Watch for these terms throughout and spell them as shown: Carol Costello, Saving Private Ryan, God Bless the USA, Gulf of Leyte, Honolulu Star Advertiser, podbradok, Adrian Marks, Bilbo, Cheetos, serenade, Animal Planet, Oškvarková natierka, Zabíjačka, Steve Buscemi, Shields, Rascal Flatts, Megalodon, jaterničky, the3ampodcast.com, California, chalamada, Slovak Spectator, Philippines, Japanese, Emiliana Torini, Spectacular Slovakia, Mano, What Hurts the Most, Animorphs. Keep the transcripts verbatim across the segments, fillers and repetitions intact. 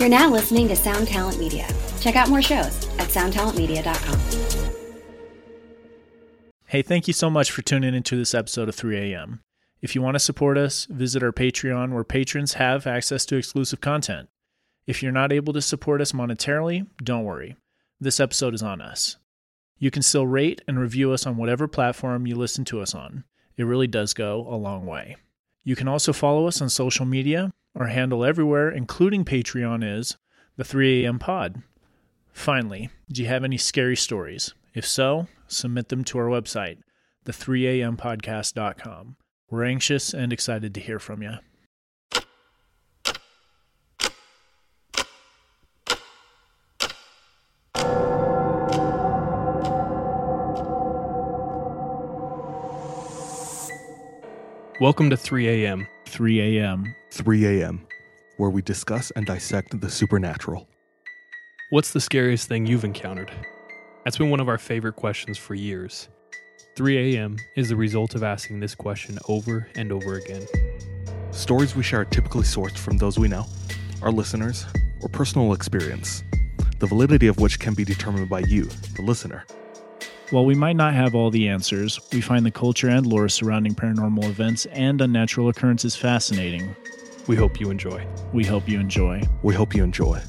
You're now listening to Sound Talent Media. Check out more shows at sound talent media dot com. Hey, thank you so much for tuning into this episode of three A M. If you want to support us, visit our Patreon, where patrons have access to exclusive content. If you're not able to support us monetarily, don't worry. This episode is on us. You can still rate and review us on whatever platform you listen to us on. It really does go a long way. You can also follow us on social media. Our handle everywhere, including Patreon, is the three A M Pod. Finally, do you have any scary stories? If so, submit them to our website, the three a m podcast dot com. We're anxious and excited to hear from you. Welcome to three A M. three A M. three A M, where we discuss and dissect the supernatural. What's the scariest thing you've encountered? That's been one of our favorite questions for years. three A M is the result of asking this question over and over again. Stories we share are typically sourced from those we know, our listeners, or personal experience, the validity of which can be determined by you, the listener. While we might not have all the answers, we find the culture and lore surrounding paranormal events and unnatural occurrences fascinating. We hope you enjoy. We hope you enjoy. We hope you enjoy.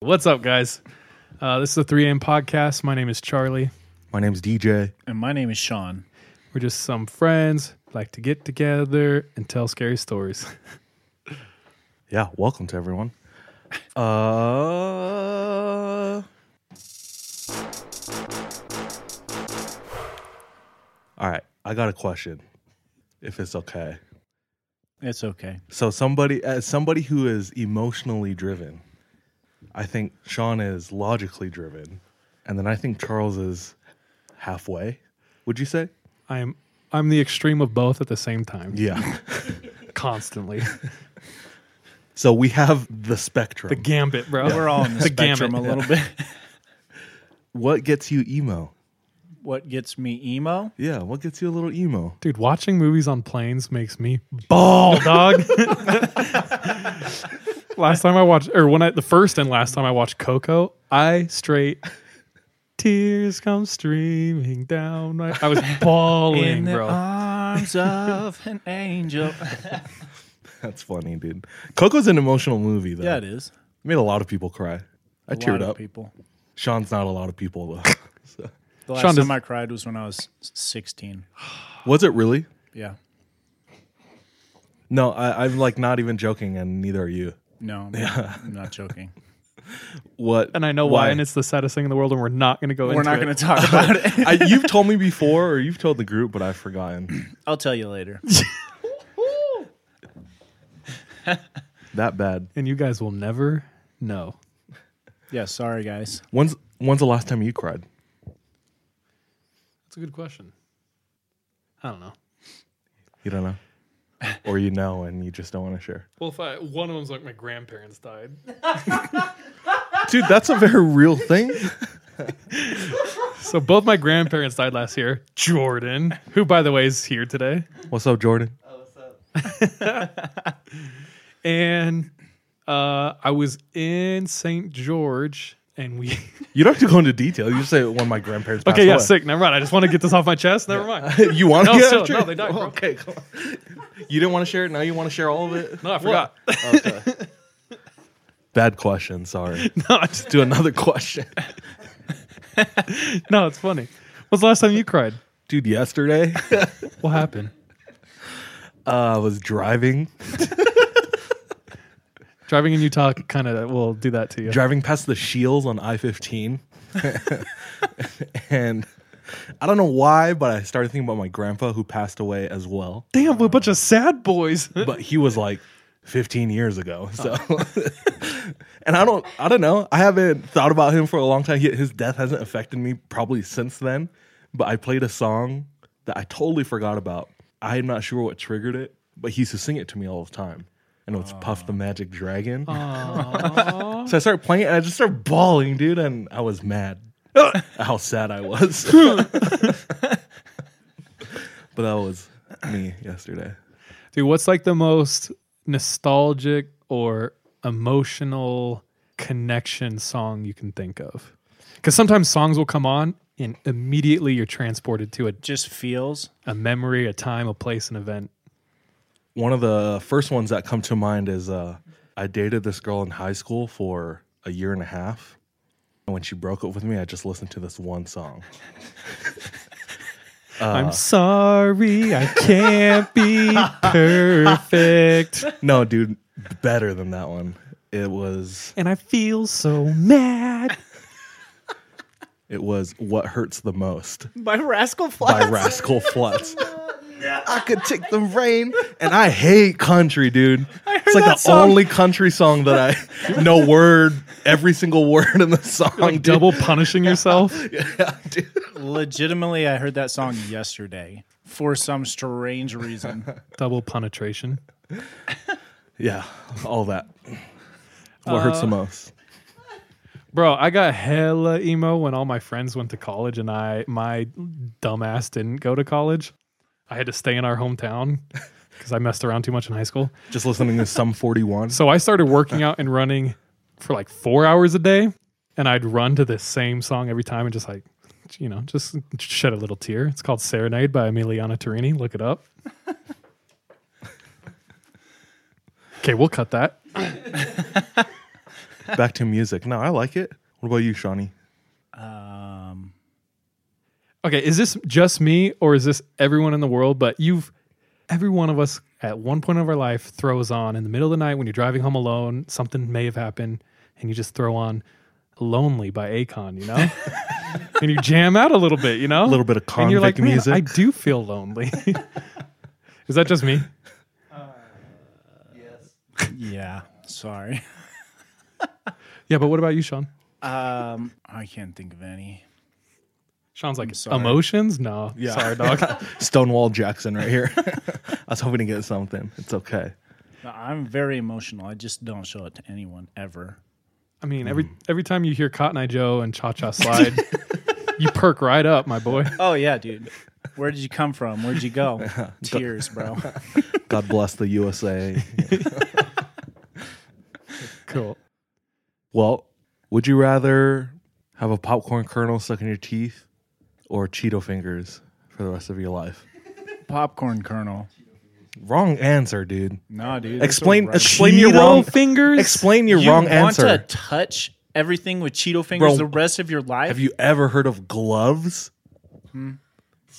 What's up, guys? Uh, this is the three A M Podcast. My name is Charlie. My name's D J. And my name is Sean. We're just some friends who like to get together and tell scary stories. Yeah, welcome to everyone. Uh... All right, I got a question, if it's okay. It's okay. So somebody, as somebody who is emotionally driven, I think Sean is logically driven, and then I think Charles is halfway, would you say? I'm I'm the extreme of both at the same time. Yeah. Constantly. So we have the spectrum. The gambit, bro. Yeah. We're all in the, the spectrum gambit. A little bit. What gets you emo? What gets me emo? Yeah, what gets you a little emo? Dude, watching movies on planes makes me ball, dog. Last time I watched, or when I, the first and last time I watched Coco, I straight, tears come streaming down my, I was bawling, in the bro. Arms of an angel. That's funny, dude. Coco's an emotional movie, though. Yeah, it is. It made a lot of people cry. I a teared lot of up. People. Sean's not a lot of people, though. So. The last Sean time I cried was when I was sixteen. Was it really? Yeah. No, I, I'm like not even joking, and neither are you. No, yeah. I'm not joking. What? And I know why, why, and it's the saddest thing in the world, and we're not going to go we're into it. We're not going to talk about it. I, you've told me before, or you've told the group, but I've forgotten. I'll tell you later. That bad. And you guys will never know. Yeah, sorry, guys. When's, when's the last time you cried? That's a good question. I don't know. You don't know? Or you know and you just don't want to share? Well, if I, one of them's like my grandparents died. Dude, that's a very real thing. So both my grandparents died last year. Jordan, who, by the way, is here today. What's up, Jordan? Oh, what's up? And uh, I was in Saint George. And we you don't have to go into detail. You just say when my grandparents passed away. Okay, yeah, away. Sick. Never mind. I just want to get this off my chest. Never yeah. mind. You want to no, get it? No, they died. Bro. Okay, cool. You didn't want to share it? Now you want to share all of it? No, I forgot. Okay. Bad question. Sorry. No, I just do another question. No, it's funny. When's the last time you cried? Dude, yesterday. What happened? Uh, I was driving. Driving in Utah kind of will do that to you. Driving past the Shields on I fifteen. And I don't know why, but I started thinking about my grandpa who passed away as well. Damn, we're a bunch of sad boys. But he was like fifteen years ago. So, oh. And I don't I don't know. I haven't thought about him for a long time. His death hasn't affected me probably since then. But I played a song that I totally forgot about. I'm not sure what triggered it, but he used to sing it to me all the time. And it was Aww. Puff the Magic Dragon. So I started playing it, and I just started bawling, dude, and I was mad how sad I was. But that was me yesterday. Dude, what's like the most nostalgic or emotional connection song you can think of? Because sometimes songs will come on and immediately you're transported to it. Just feels. A memory, a time, a place, an event. One of the first ones that come to mind is uh, I dated this girl in high school for a year and a half. And when she broke up with me, I just listened to this one song. uh, I'm sorry, I can't be perfect. No, dude, better than that one. It was... And I feel so mad. It was What Hurts the Most. By Rascal Flatts. By Rascal Flatts. I could take the rain. And I hate country, dude. It's like the song. Only country song that I know word, every single word in the song. You're like dude. Double punishing yourself? Yeah, dude. Legitimately, I heard that song yesterday for some strange reason. Double penetration. Yeah, all that. What uh, hurts the most? Bro, I got hella emo when all my friends went to college and I, my dumbass didn't go to college. I had to stay in our hometown because I messed around too much in high school. Just listening to Sum forty-one. So I started working out and running for like four hours a day, and I'd run to this same song every time and just like, you know, just shed a little tear. It's called Serenade by Emiliana Torini. Look it up. Okay, we'll cut that. Back to music. No, I like it. What about you, Shawnee? Um... Okay, is this just me or is this everyone in the world? But you've, every one of us at one point of our life throws on in the middle of the night when you're driving home alone, something may have happened and you just throw on Lonely by Akon, you know? And you jam out a little bit, you know? A little bit of convict and you're like, man, music. I do feel lonely. Is that just me? Uh, yes. Yeah, sorry. Yeah, but what about you, Sean? Um, I can't think of any. Sean's like, emotions? No. Yeah. Sorry, dog. Stonewall Jackson right here. I was hoping to get something. It's okay. I'm very emotional. I just don't show it to anyone ever. I mean, mm. every every time you hear Cotton Eye Joe and Cha Cha Slide, you perk right up, my boy. Oh, yeah, dude. Where did you come from? Where'd you go? Tears, bro. God bless the U S A. Cool. Well, would you rather have a popcorn kernel stuck in your teeth or Cheeto fingers for the rest of your life? Popcorn kernel. Wrong answer, dude. Nah, dude. Explain, explain your wrong fingers. Explain your you wrong answer. You want to touch everything with Cheeto fingers Bro, the rest of your life? Have you ever heard of gloves? Hmm.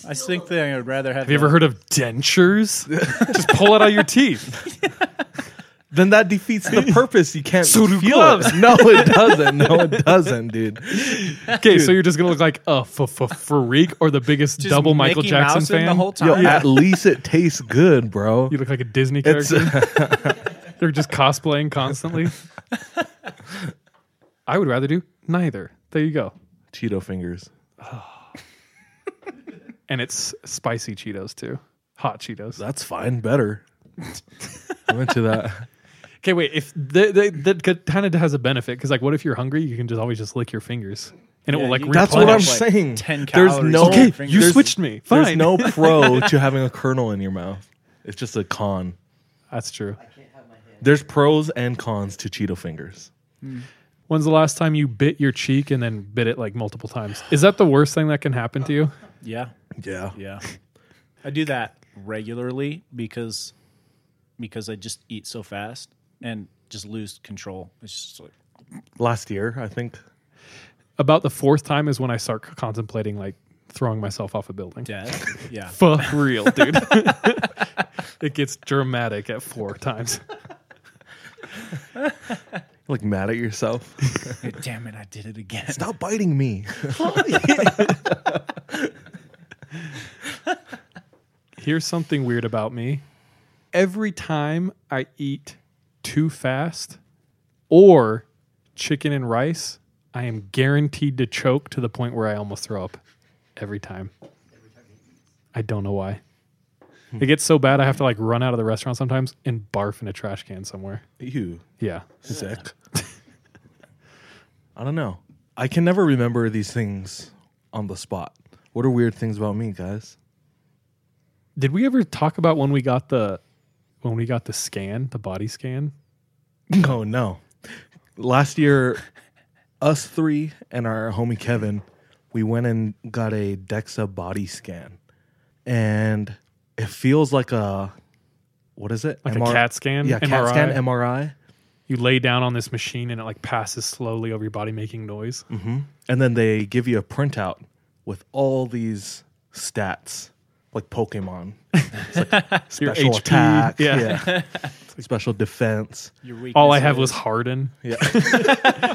I think that I would rather have. Have you ever heard of dentures? Just pull it out of your teeth. Yeah. Then that defeats the purpose. You can't so do feel gloves. It. No, it doesn't. No, it doesn't, dude. Okay, so you're just gonna look like a freak or the biggest just double Michael Mickey Jackson Mouse fan the whole time. Yo, yeah. At least it tastes good, bro. You look like a Disney character. They're just cosplaying constantly. I would rather do neither. There you go. Cheeto fingers. Oh. And it's spicy Cheetos too. Hot Cheetos. That's fine. Better. I'm into that. Okay, wait. If they, they, that kind of has a benefit because, like, what if you're hungry? You can just always just lick your fingers, and yeah, it will like. You, that's what I'm saying. Like Ten calories. There's no. Okay, you there's, switched me. Fine. There's no pro to having a kernel in your mouth. It's just a con. That's true. I can't have my hand. There's pros and cons to Cheeto fingers. Hmm. When's the last time you bit your cheek and then bit it like multiple times? Is that the worst thing that can happen to you? Yeah. Yeah. Yeah. I do that regularly because. Because I just eat so fast and just lose control. It's just like last year, I think. About the fourth time is when I start contemplating like throwing myself off a building. Death? Yeah. For real, dude. It gets dramatic at four times. Like mad at yourself. Damn it, I did it again. Stop biting me. Here's something weird about me. Every time I eat too fast or chicken and rice, I am guaranteed to choke to the point where I almost throw up every time. I don't know why. It gets so bad I have to like run out of the restaurant sometimes and barf in a trash can somewhere. Ew. Yeah. Sick. I don't know. I can never remember these things on the spot. What are weird things about me, guys? Did we ever talk about when we got the... When we got the scan, the body scan, Oh, no. Last year, us three and our homie Kevin, we went and got a DEXA body scan. And it feels like a, what is it? Like M R- a CAT scan? Yeah, M R I. CAT scan, M R I. You lay down on this machine and it like passes slowly over your body making noise. Mm-hmm. And then they give you a printout with all these stats, like Pokemon. It's like special attack. Yeah. yeah. Special defense. All I have was Harden. Yeah.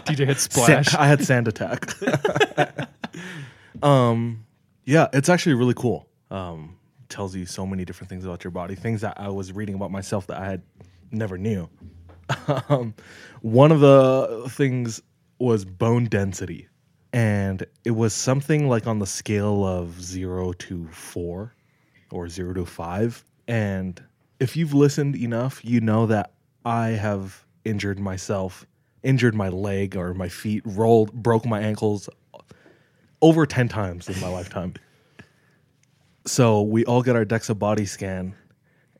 D J had Splash. Sand, I had Sand Attack. um, yeah, it's actually really cool. Um, tells you so many different things about your body, things that I was reading about myself that I had never knew. Um, one of the things was bone density. And it was something like on the scale of zero to four or zero to five. And if you've listened enough, you know that I have injured myself, injured my leg or my feet, rolled, broke my ankles over ten times in my lifetime. So we all get our DEXA body scan,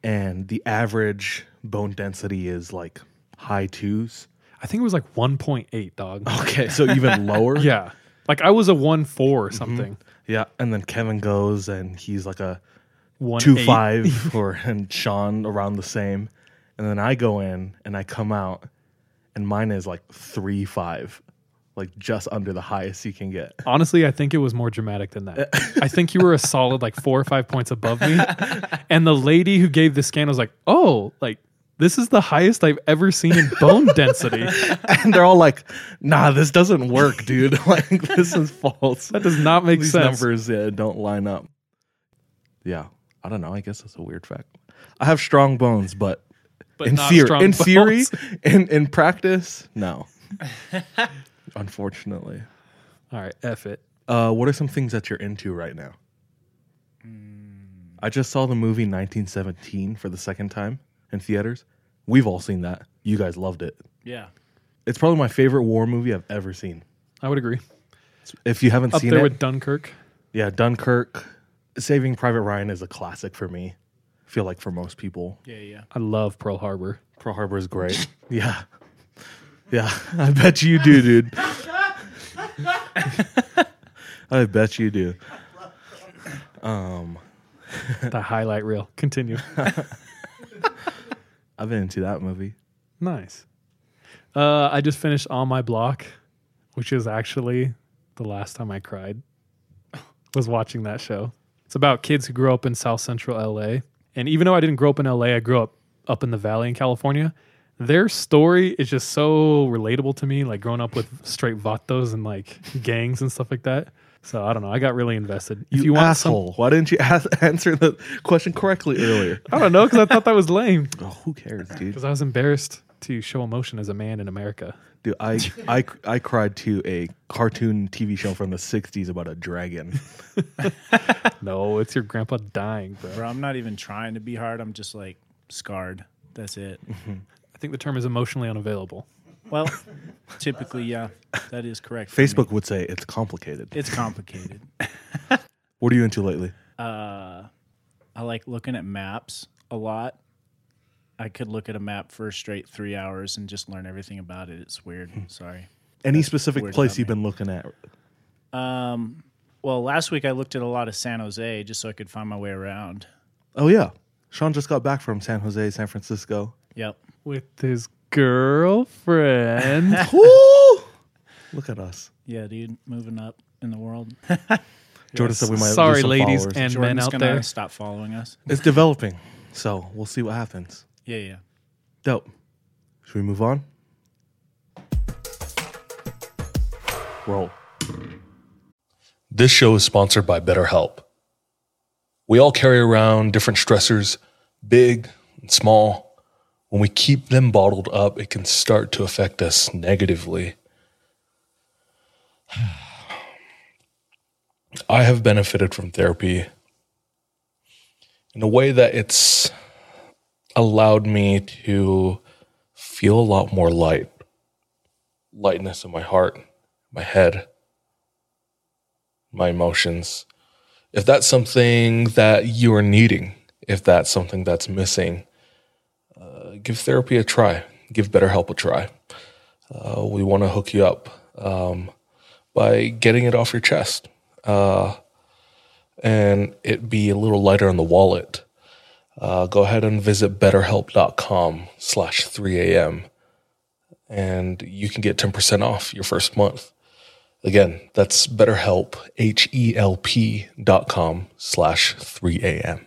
and the average bone density is like high twos. I think it was like one point eight, dog. Okay, so even lower? Yeah. Like I was a one point four or something. Mm-hmm. Yeah, and then Kevin goes, and he's like a two point five or and Sean around the same, and then I go in and I come out and mine is like three point five, like just under the highest you can get. Honestly, I think it was more dramatic than that. I think you were a solid like four or five points above me, and the lady who gave the scan was like, "Oh, like this is the highest I've ever seen in bone density." And they're all like, nah, this doesn't work, dude. Like this is false. That does not make These sense. Numbers yeah, don't line up. Yeah. I don't know. I guess that's a weird fact. I have strong bones, but, but in, theory, in theory, in in practice, no. Unfortunately. All right, F it. Uh, what are some things that you're into right now? Mm. I just saw the movie nineteen seventeen for the second time in theaters. We've all seen that. You guys loved it. Yeah. It's probably my favorite war movie I've ever seen. I would agree. If you haven't Up seen it. Up there with Dunkirk. Yeah, Dunkirk. Saving Private Ryan is a classic for me. I feel like for most people. Yeah, yeah. I love Pearl Harbor. Pearl Harbor is great. Yeah. Yeah. I bet you do, dude. I bet you do. Um, the highlight reel. Continue. I've been into that movie. Nice. Uh, I just finished On My Block, which is actually the last time I cried. Was watching that show. It's about kids who grew up in South Central L A. And even though I didn't grow up in L A, I grew up up in the Valley in California. Their story is just so relatable to me, like growing up with straight vatos and like gangs and stuff like that. So I don't know. I got really invested. If you, you asshole. Some, why didn't you ask, answer the question correctly earlier? I don't know, because I thought that was lame. Oh, who cares, dude? Because I was embarrassed to show emotion as a man in America. Dude, I, I, I cried to a cartoon T V show from the sixties about a dragon. No, it's your grandpa dying, bro. Bro, I'm not even trying to be hard. I'm just like scarred. That's it. Mm-hmm. I think the term is emotionally unavailable. Well, typically, yeah, that is correct. Facebook would say it's complicated. It's complicated. What are you into lately? Uh, I like looking at maps a lot. I could look at a map for straight three hours and just learn everything about it. It's weird. Sorry. Any That's specific place you've been looking at? Um, well, last week I looked at a lot of San Jose just so I could find my way around. Oh, yeah. Sean just got back from San Jose, San Francisco. Yep. With his girlfriend. Look at us. Yeah, dude. Moving up in the world. Jordan said we might Sorry, lose some ladies followers. And Jordan's men out gonna there. Stop following us. It's developing. So we'll see what happens. Yeah, yeah. Dope. Should we move on? Roll. This show is sponsored by BetterHelp. We all carry around different stressors, big and small. When we keep them bottled up, it can start to affect us negatively. I have benefited from therapy in a way that it's allowed me to feel a lot more light, lightness in my heart, my head, my emotions. If that's something that you are needing, if that's something that's missing, uh, give therapy a try. give BetterHelp a try. Uh, we want to hook you up um, by getting it off your chest. Uh, and it be a little lighter on the wallet. Uh, go ahead and visit betterhelp dot com slash three a m and you can get ten percent off your first month. Again, that's BetterHelp, H E L P dot com slash 3 a.m.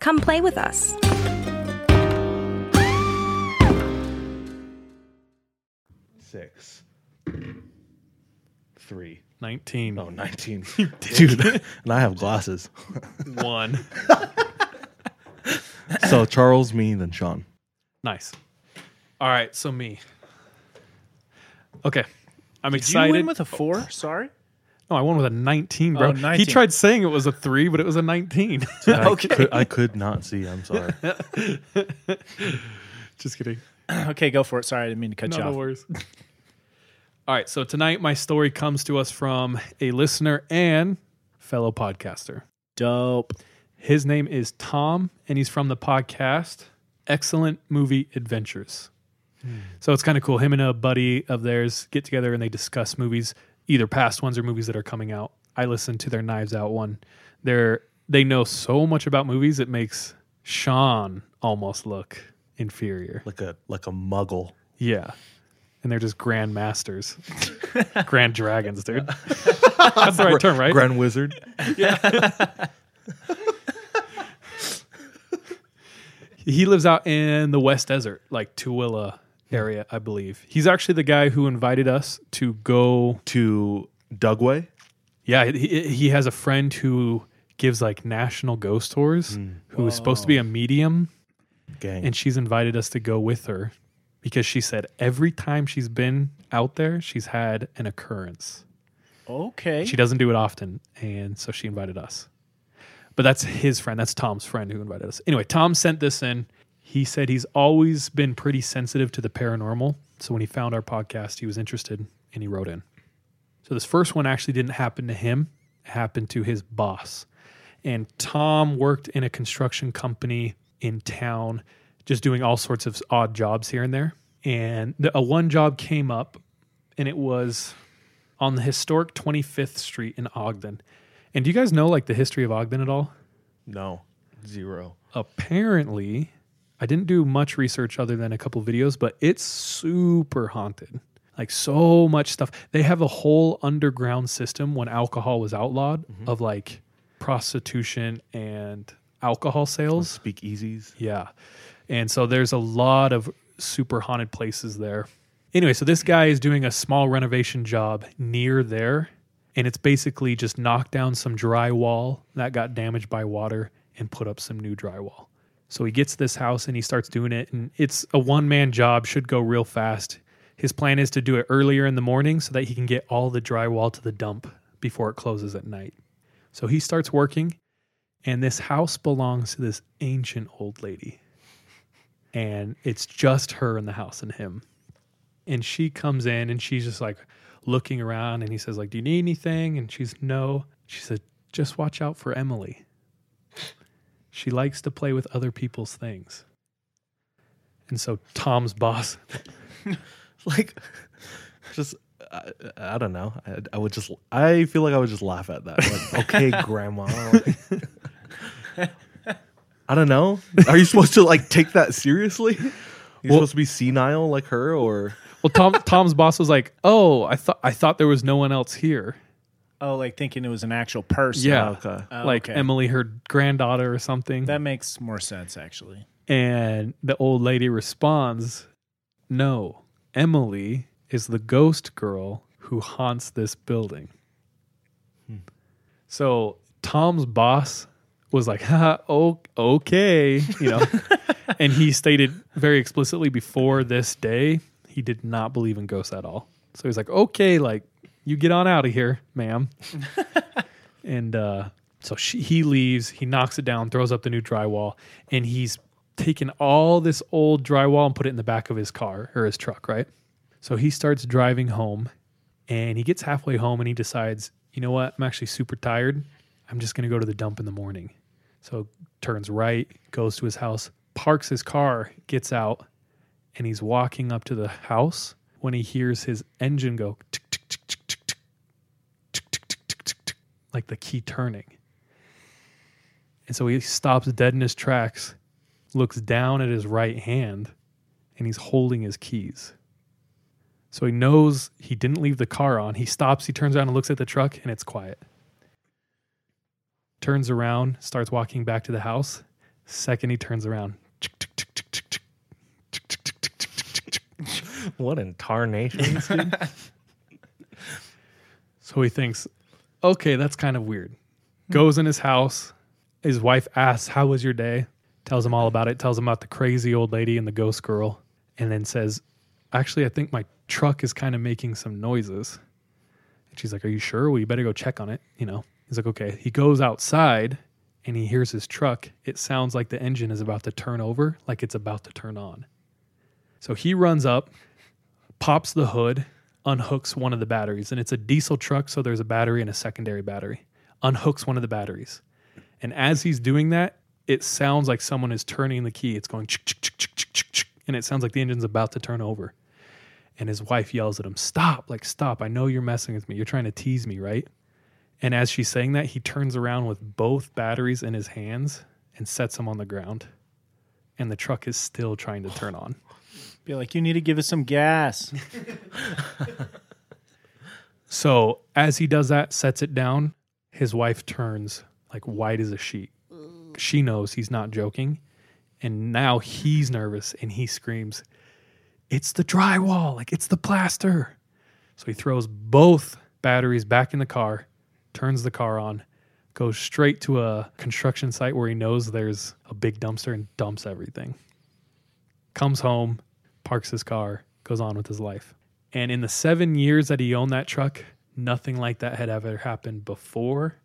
Come play with us. Six. Three. Nineteen. Oh, nineteen. You did. Dude, and I have glasses. One. So Charles, me, then Sean. Nice. All right, so me. Okay. I'm did excited. You win with a four? Oh, sorry? No, I won with a nineteen, bro. Oh, nineteen. He tried saying it was a three, but it was a nineteen. Okay. I could, I could not see. I'm sorry. Just kidding. Okay, go for it. Sorry, I didn't mean to cut no, you off. No worries. All right, so tonight my story comes to us from a listener and fellow podcaster. Dope. His name is Tom, and he's from the podcast Excellent Movie Adventures. Hmm. So it's kind of cool. Him and a buddy of theirs get together, and they discuss movies, either past ones or movies that are coming out. I listened to their Knives Out one. They're, they know so much about movies, it makes Sean almost look inferior. Like a like a muggle. Yeah. And they're just grand masters. Grand dragons, dude. That's the right term, right? Grand wizard. Yeah. He lives out in the West Desert, like Tooele area, I believe. He's actually the guy who invited us to go to Dugway. Yeah, he, he has a friend who gives like national ghost tours, mm. who Whoa. is supposed to be a medium. Gang. And she's invited us to go with her because she said every time she's been out there, she's had an occurrence. Okay. She doesn't do it often, and so she invited us. But that's his friend. That's Tom's friend who invited us. Anyway, Tom sent this in. He said he's always been pretty sensitive to the paranormal, so when he found our podcast, he was interested, and he wrote in. So this first one actually didn't happen to him. It happened to his boss. And Tom worked in a construction company in town, just doing all sorts of odd jobs here and there. And the, a one job came up, and it was on the historic twenty-fifth street in Ogden. And do you guys know like the history of Ogden at all? No. Zero. Apparently... I didn't do much research other than a couple videos, but it's super haunted. Like so much stuff. They have a whole underground system when alcohol was outlawed, mm-hmm. of like prostitution and alcohol sales. Speakeasies. Yeah. And so there's a lot of super haunted places there. Anyway, so this guy is doing a small renovation job near there, and it's basically just knocked down some drywall that got damaged by water and put up some new drywall. So he gets this house and he starts doing it, and it's a one-man job, should go real fast. His plan is to do it earlier in the morning so that he can get all the drywall to the dump before it closes at night. So he starts working, and this house belongs to this ancient old lady. And it's just her in the house and him. And she comes in, and she's just like looking around, and he says like, "Do you need anything?" And she's, "No." She said, "Just watch out for Emily. She likes to play with other people's things." And so Tom's boss, like, just, I, I don't know. I, I would just, I feel like I would just laugh at that. Like, okay, grandma. Like, I don't know. Are you supposed to, like, take that seriously? You're well, supposed to be senile like her, or? Well, Tom Tom's boss was like, "Oh, I thought I thought there was no one else here." Oh, like thinking it was an actual person. Yeah. Okay. Oh, like okay. Emily, her granddaughter or something. That makes more sense, actually. And the old lady responds, no, Emily is the ghost girl who haunts this building. Hmm. So Tom's boss was like, ha, oh, okay, you know. And he stated very explicitly before this day, he did not believe in ghosts at all. So he's like, okay, like, you get on out of here, ma'am. And uh, so she, he leaves, he knocks it down, throws up the new drywall, and he's taken all this old drywall and put it in the back of his car or his truck, right? So he starts driving home, and he gets halfway home, and he decides, you know what? I'm actually super tired. I'm just going to go to the dump in the morning. So turns right, goes to his house, parks his car, gets out, and he's walking up to the house when he hears his engine go tick, tick, tick, tick, tick, tick, tick, tick, tick, tick, tick, tick, like the key turning. And so he stops dead in his tracks, looks down at his right hand, and he's holding his keys. So he knows he didn't leave the car on. He stops, he turns around and looks at the truck, and it's quiet. Turns around, starts walking back to the house. Second, he turns around. What in tarnations, dude? So he thinks, okay, that's kind of weird. Goes in his house. His wife asks, how was your day? Tells him all about it. Tells him about the crazy old lady and the ghost girl. And then says, actually, I think my truck is kind of making some noises. And she's like, are you sure? Well, you better go check on it. You know, he's like, okay. He goes outside and he hears his truck. It sounds like the engine is about to turn over, like it's about to turn on. So he runs up, pops the hood, unhooks one of the batteries. And it's a diesel truck, so there's a battery and a secondary battery. Unhooks one of the batteries. And as he's doing that, it sounds like someone is turning the key. It's going, chick, chick, chick, chick, chick, chick, chick, and it sounds like the engine's about to turn over. And his wife yells at him, stop, like, stop. I know you're messing with me. You're trying to tease me, right? And as she's saying that, he turns around with both batteries in his hands and sets them on the ground. And the truck is still trying to turn on. Be like, you need to give us some gas. So as he does that, sets it down, his wife turns like white as a sheet. She knows he's not joking. And now he's nervous and he screams, it's the drywall, like it's the plaster. So he throws both batteries back in the car, turns the car on, goes straight to a construction site where he knows there's a big dumpster and dumps everything. Comes home, parks his car, goes on with his life. And in the seven years that he owned that truck, nothing like that had ever happened before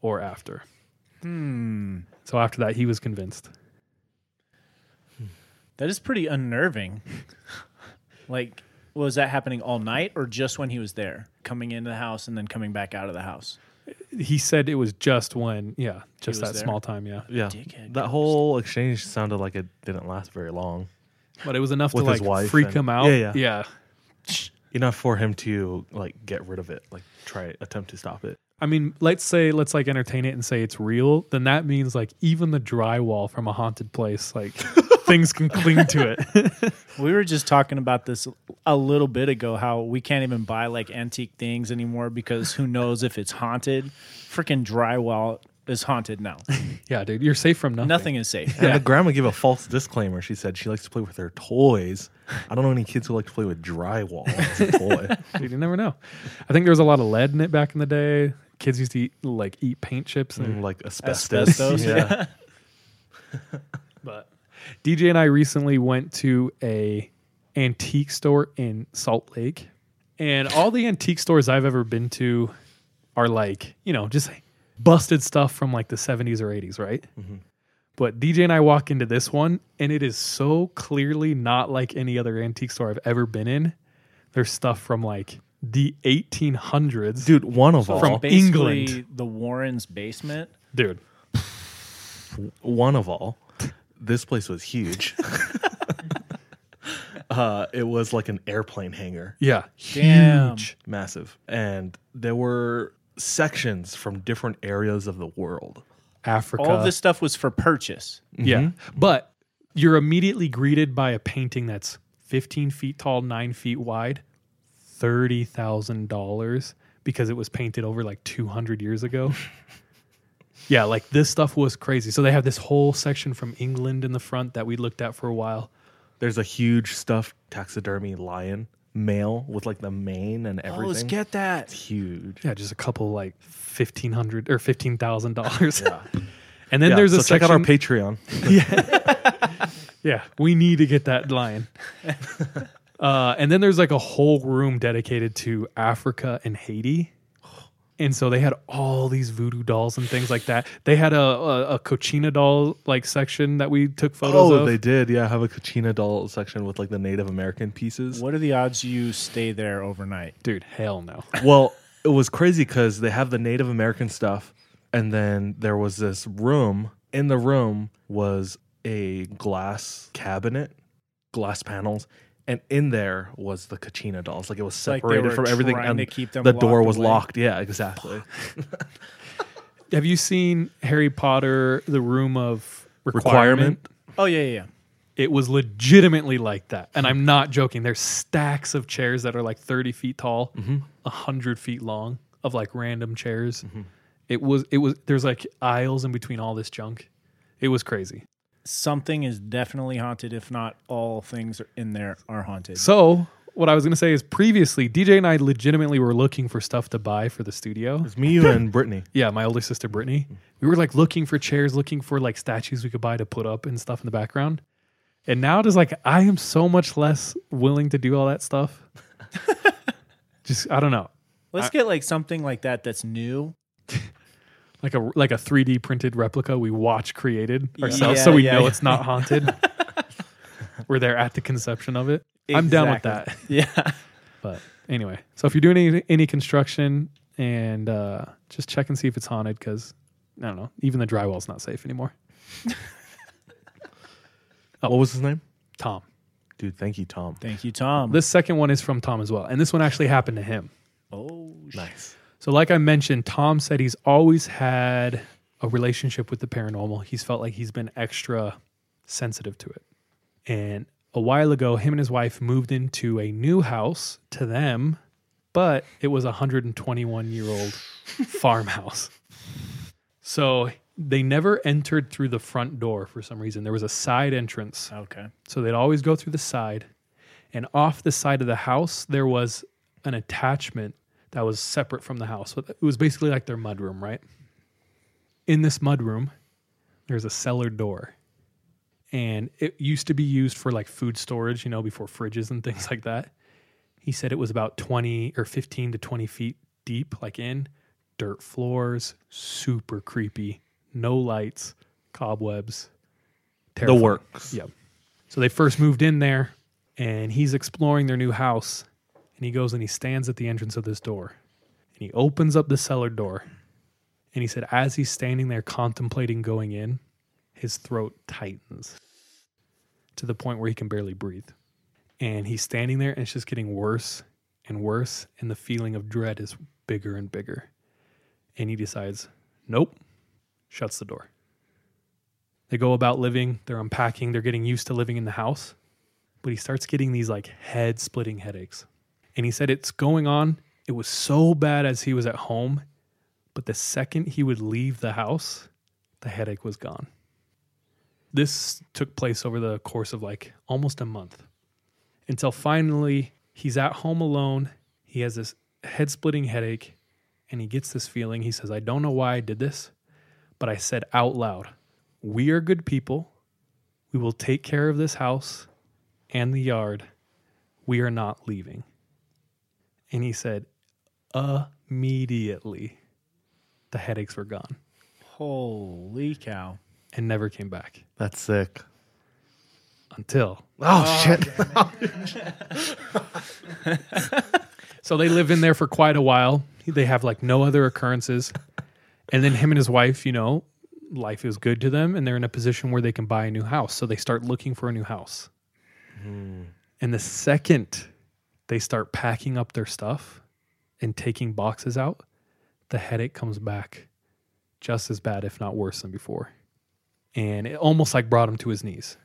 or after. Hmm. So after that, he was convinced. That is pretty unnerving. Like, was that happening all night or just when he was there? Coming into the house and then coming back out of the house? He said it was just when, yeah, just that there. Small time, yeah. Yeah. Dickhead. That whole exchange sounded like it didn't last very long. But it was enough to, like, freak and, him out. Yeah, yeah. yeah. Enough for him to, like, get rid of it, like, try, attempt to stop it. I mean, let's say, let's like entertain it and say it's real. Then that means like even the drywall from a haunted place, like things can cling to it. We were just talking about this a little bit ago, how we can't even buy like antique things anymore because who knows if it's haunted. Freaking drywall is haunted now. Yeah, dude, you're safe from nothing. Nothing is safe. And yeah. The grandma gave a false disclaimer. She said she likes to play with her toys. I don't know any kids who like to play with drywall as a toy. Dude, you never know. I think there was a lot of lead in it back in the day. Kids used to eat, like eat paint chips and mm, like asbestos. asbestos yeah. yeah. But D J and I recently went to a antique store in Salt Lake, and all the antique stores I've ever been to are like, you know, just busted stuff from like the seventies or eighties, right? Mm-hmm. But D J and I walk into this one, and it is so clearly not like any other antique store I've ever been in. There's stuff from like the eighteen hundreds, dude. One of all from England, the Warrens' basement, dude. One of all, this place was huge. uh, it was like an airplane hangar. Yeah, huge, damn. Massive, and there were sections from different areas of the world. Africa. All of this stuff was for purchase. Mm-hmm. Yeah, but you're immediately greeted by a painting that's fifteen feet tall, nine feet wide. thirty thousand dollars because it was painted over like two hundred years ago. Yeah, like this stuff was crazy. So they have this whole section from England in the front that we looked at for a while. There's a huge stuffed taxidermy lion, male, with like the mane and everything. Oh, let's get that. It's huge. Yeah, just a couple like fifteen hundred dollars or fifteen thousand dollars. Yeah. And then yeah, there's so a section. Check out our Patreon. Yeah. Yeah, we need to get that lion. Uh, and then there's like a whole room dedicated to Africa and Haiti. And so they had all these voodoo dolls and things like that. They had a, a, a cochina doll like section that we took photos oh, of. Oh, they did. Yeah, have a cochina doll section with like the Native American pieces. What are the odds you stay there overnight? Dude, hell no. Well, it was crazy because they have the Native American stuff. And then there was this room. In the room was a glass cabinet, glass panels. And in there was the Kachina dolls. Like it was separated like from everything. And to keep them the door was away. Locked. Yeah, exactly. Have you seen Harry Potter, The Room of Requirement? Requirement? Oh, yeah, yeah, yeah. It was legitimately like that. And I'm not joking. There's stacks of chairs that are like thirty feet tall, mm-hmm. one hundred feet long of like random chairs. Mm-hmm. It was, it was, there's like aisles in between all this junk. It was crazy. Something is definitely haunted, if not all things in there are haunted. So what I was going to say is previously, D J and I legitimately were looking for stuff to buy for the studio. It was me, you, and Brittany. Yeah, my older sister, Brittany. We were like looking for chairs, looking for like statues we could buy to put up and stuff in the background. And now it is like, I am so much less willing to do all that stuff. Just, I don't know. Let's I, get like something like that that's new. Like a like a three D printed replica we watch created ourselves, yeah, so we yeah, know yeah. it's not haunted. We're there at the conception of it. Exactly. I'm down with that. Yeah. But anyway, so if you're doing any, any construction and uh, just check and see if it's haunted because, I don't know, even the drywall's not safe anymore. Oh, what was his name? Tom. Dude, thank you, Tom. Thank you, Tom. This second one is from Tom as well, and this one actually happened to him. Oh, nice. So like I mentioned, Tom said he's always had a relationship with the paranormal. He's felt like he's been extra sensitive to it. And a while ago, him and his wife moved into a new house to them, but it was a one hundred twenty-one-year-old farmhouse. So they never entered through the front door for some reason. There was a side entrance. Okay. So they'd always go through the side. And off the side of the house, there was an attachment that was separate from the house. So it was basically like their mudroom, right? In this mudroom, there's a cellar door. And it used to be used for like food storage, you know, before fridges and things like that. He said it was about twenty or fifteen to twenty feet deep, like in dirt floors, super creepy, no lights, cobwebs. Terrifying. The works. Yep. So they first moved in there and he's exploring their new house. And he goes and he stands at the entrance of this door. And he opens up the cellar door. And he said as he's standing there contemplating going in, his throat tightens to the point where he can barely breathe. And he's standing there and it's just getting worse and worse. And the feeling of dread is bigger and bigger. And he decides, nope, shuts the door. They go about living. They're unpacking. They're getting used to living in the house. But he starts getting these like head-splitting headaches. And he said it's going on. It was so bad as he was at home, but the second he would leave the house, the headache was gone. This took place over the course of like almost a month until finally he's at home alone. He has this head-splitting headache and he gets this feeling. He says, I don't know why I did this, but I said out loud, we are good people. We will take care of this house and the yard. We are not leaving. And he said, immediately, the headaches were gone. Holy cow. And never came back. That's sick. Until. Oh, oh shit. So they lived in there for quite a while. They have like no other occurrences. And then him and his wife, you know, life is good to them. And they're in a position where they can buy a new house. So they start looking for a new house. Mm. And the second they start packing up their stuff and taking boxes out, the headache comes back just as bad, if not worse than before. And it almost like brought him to his knees.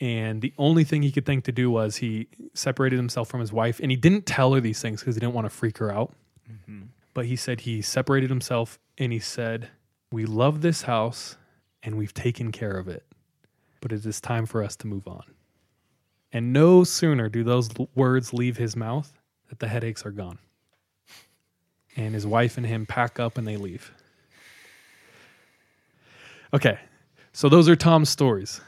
And the only thing he could think to do was he separated himself from his wife, and he didn't tell her these things because he didn't want to freak her out. Mm-hmm. But he said he separated himself and he said, we love this house and we've taken care of it, but it is time for us to move on. And no sooner do those words leave his mouth that the headaches are gone. And his wife and him pack up and they leave. Okay, so those are Tom's stories,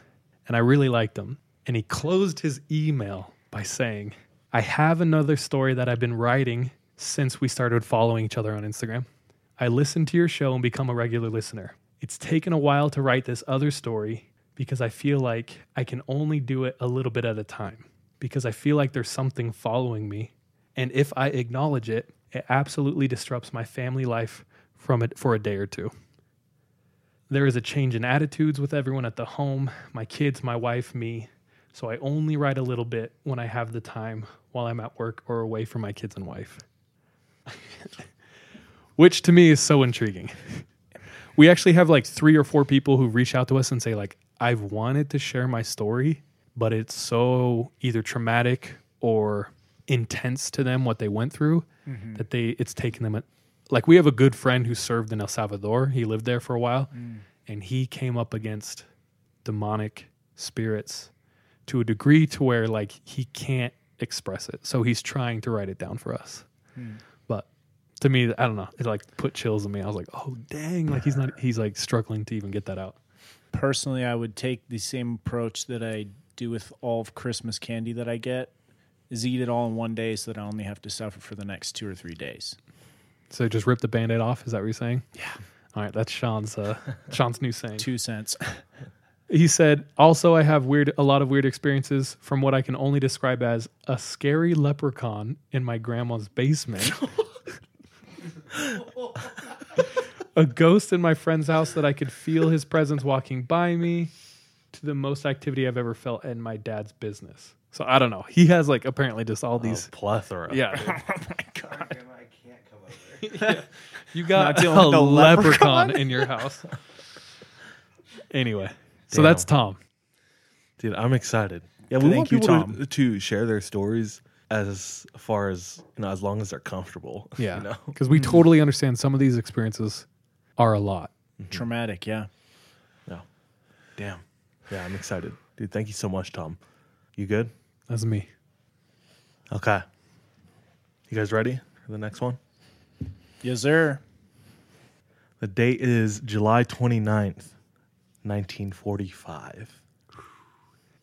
and I really liked them. And he closed his email by saying, I have another story that I've been writing since we started following each other on Instagram. I listened to your show and become a regular listener. It's taken a while to write this other story because I feel like I can only do it a little bit at a time because I feel like there's something following me. And if I acknowledge it, it absolutely disrupts my family life from it for a day or two. There is a change in attitudes with everyone at the home, my kids, my wife, me. So I only write a little bit when I have the time while I'm at work or away from my kids and wife. Which to me is so intriguing. We actually have like three or four people who reach out to us and say like, I've wanted to share my story, but it's so either traumatic or intense to them what they went through mm-hmm. that they it's taken them. A, like we have a good friend who served in El Salvador. He lived there for a while mm. and he came up against demonic spirits to a degree to where like he can't express it. So he's trying to write it down for us. Mm. But to me, I don't know. It like put chills in me. I was like, oh dang. Like he's not, he's like struggling to even get that out. Personally, I would take the same approach that I do with all of Christmas candy that I get is eat it all in one day so that I only have to suffer for the next two or three days. So just rip the Band-Aid off. Is that what you're saying? Yeah. All right. That's Sean's, uh, Sean's new saying. Two cents. He said, also, I have weird, a lot of weird experiences from what I can only describe as a scary leprechaun in my grandma's basement, a ghost in my friend's house that I could feel his presence walking by me, to the most activity I've ever felt in my dad's business. So I don't know. He has like apparently just all these. Oh, plethora. Yeah. Oh my God. Grandma, I can't come over. Yeah. You got a leprechaun, leprechaun in your house. Anyway. So Damn. That's Tom. Dude, I'm excited. Yeah, we Thank want people you, Tom. To, to share their stories as far as, you know, as long as they're comfortable. Yeah, because you know? We mm-hmm. totally understand some of these experiences are a lot. Mm-hmm. Traumatic, yeah. No. Damn. Yeah, I'm excited. Dude, thank you so much, Tom. You good? That's me. Okay. You guys ready for the next one? Yes, sir. The date is July twenty-ninth. nineteen forty-five.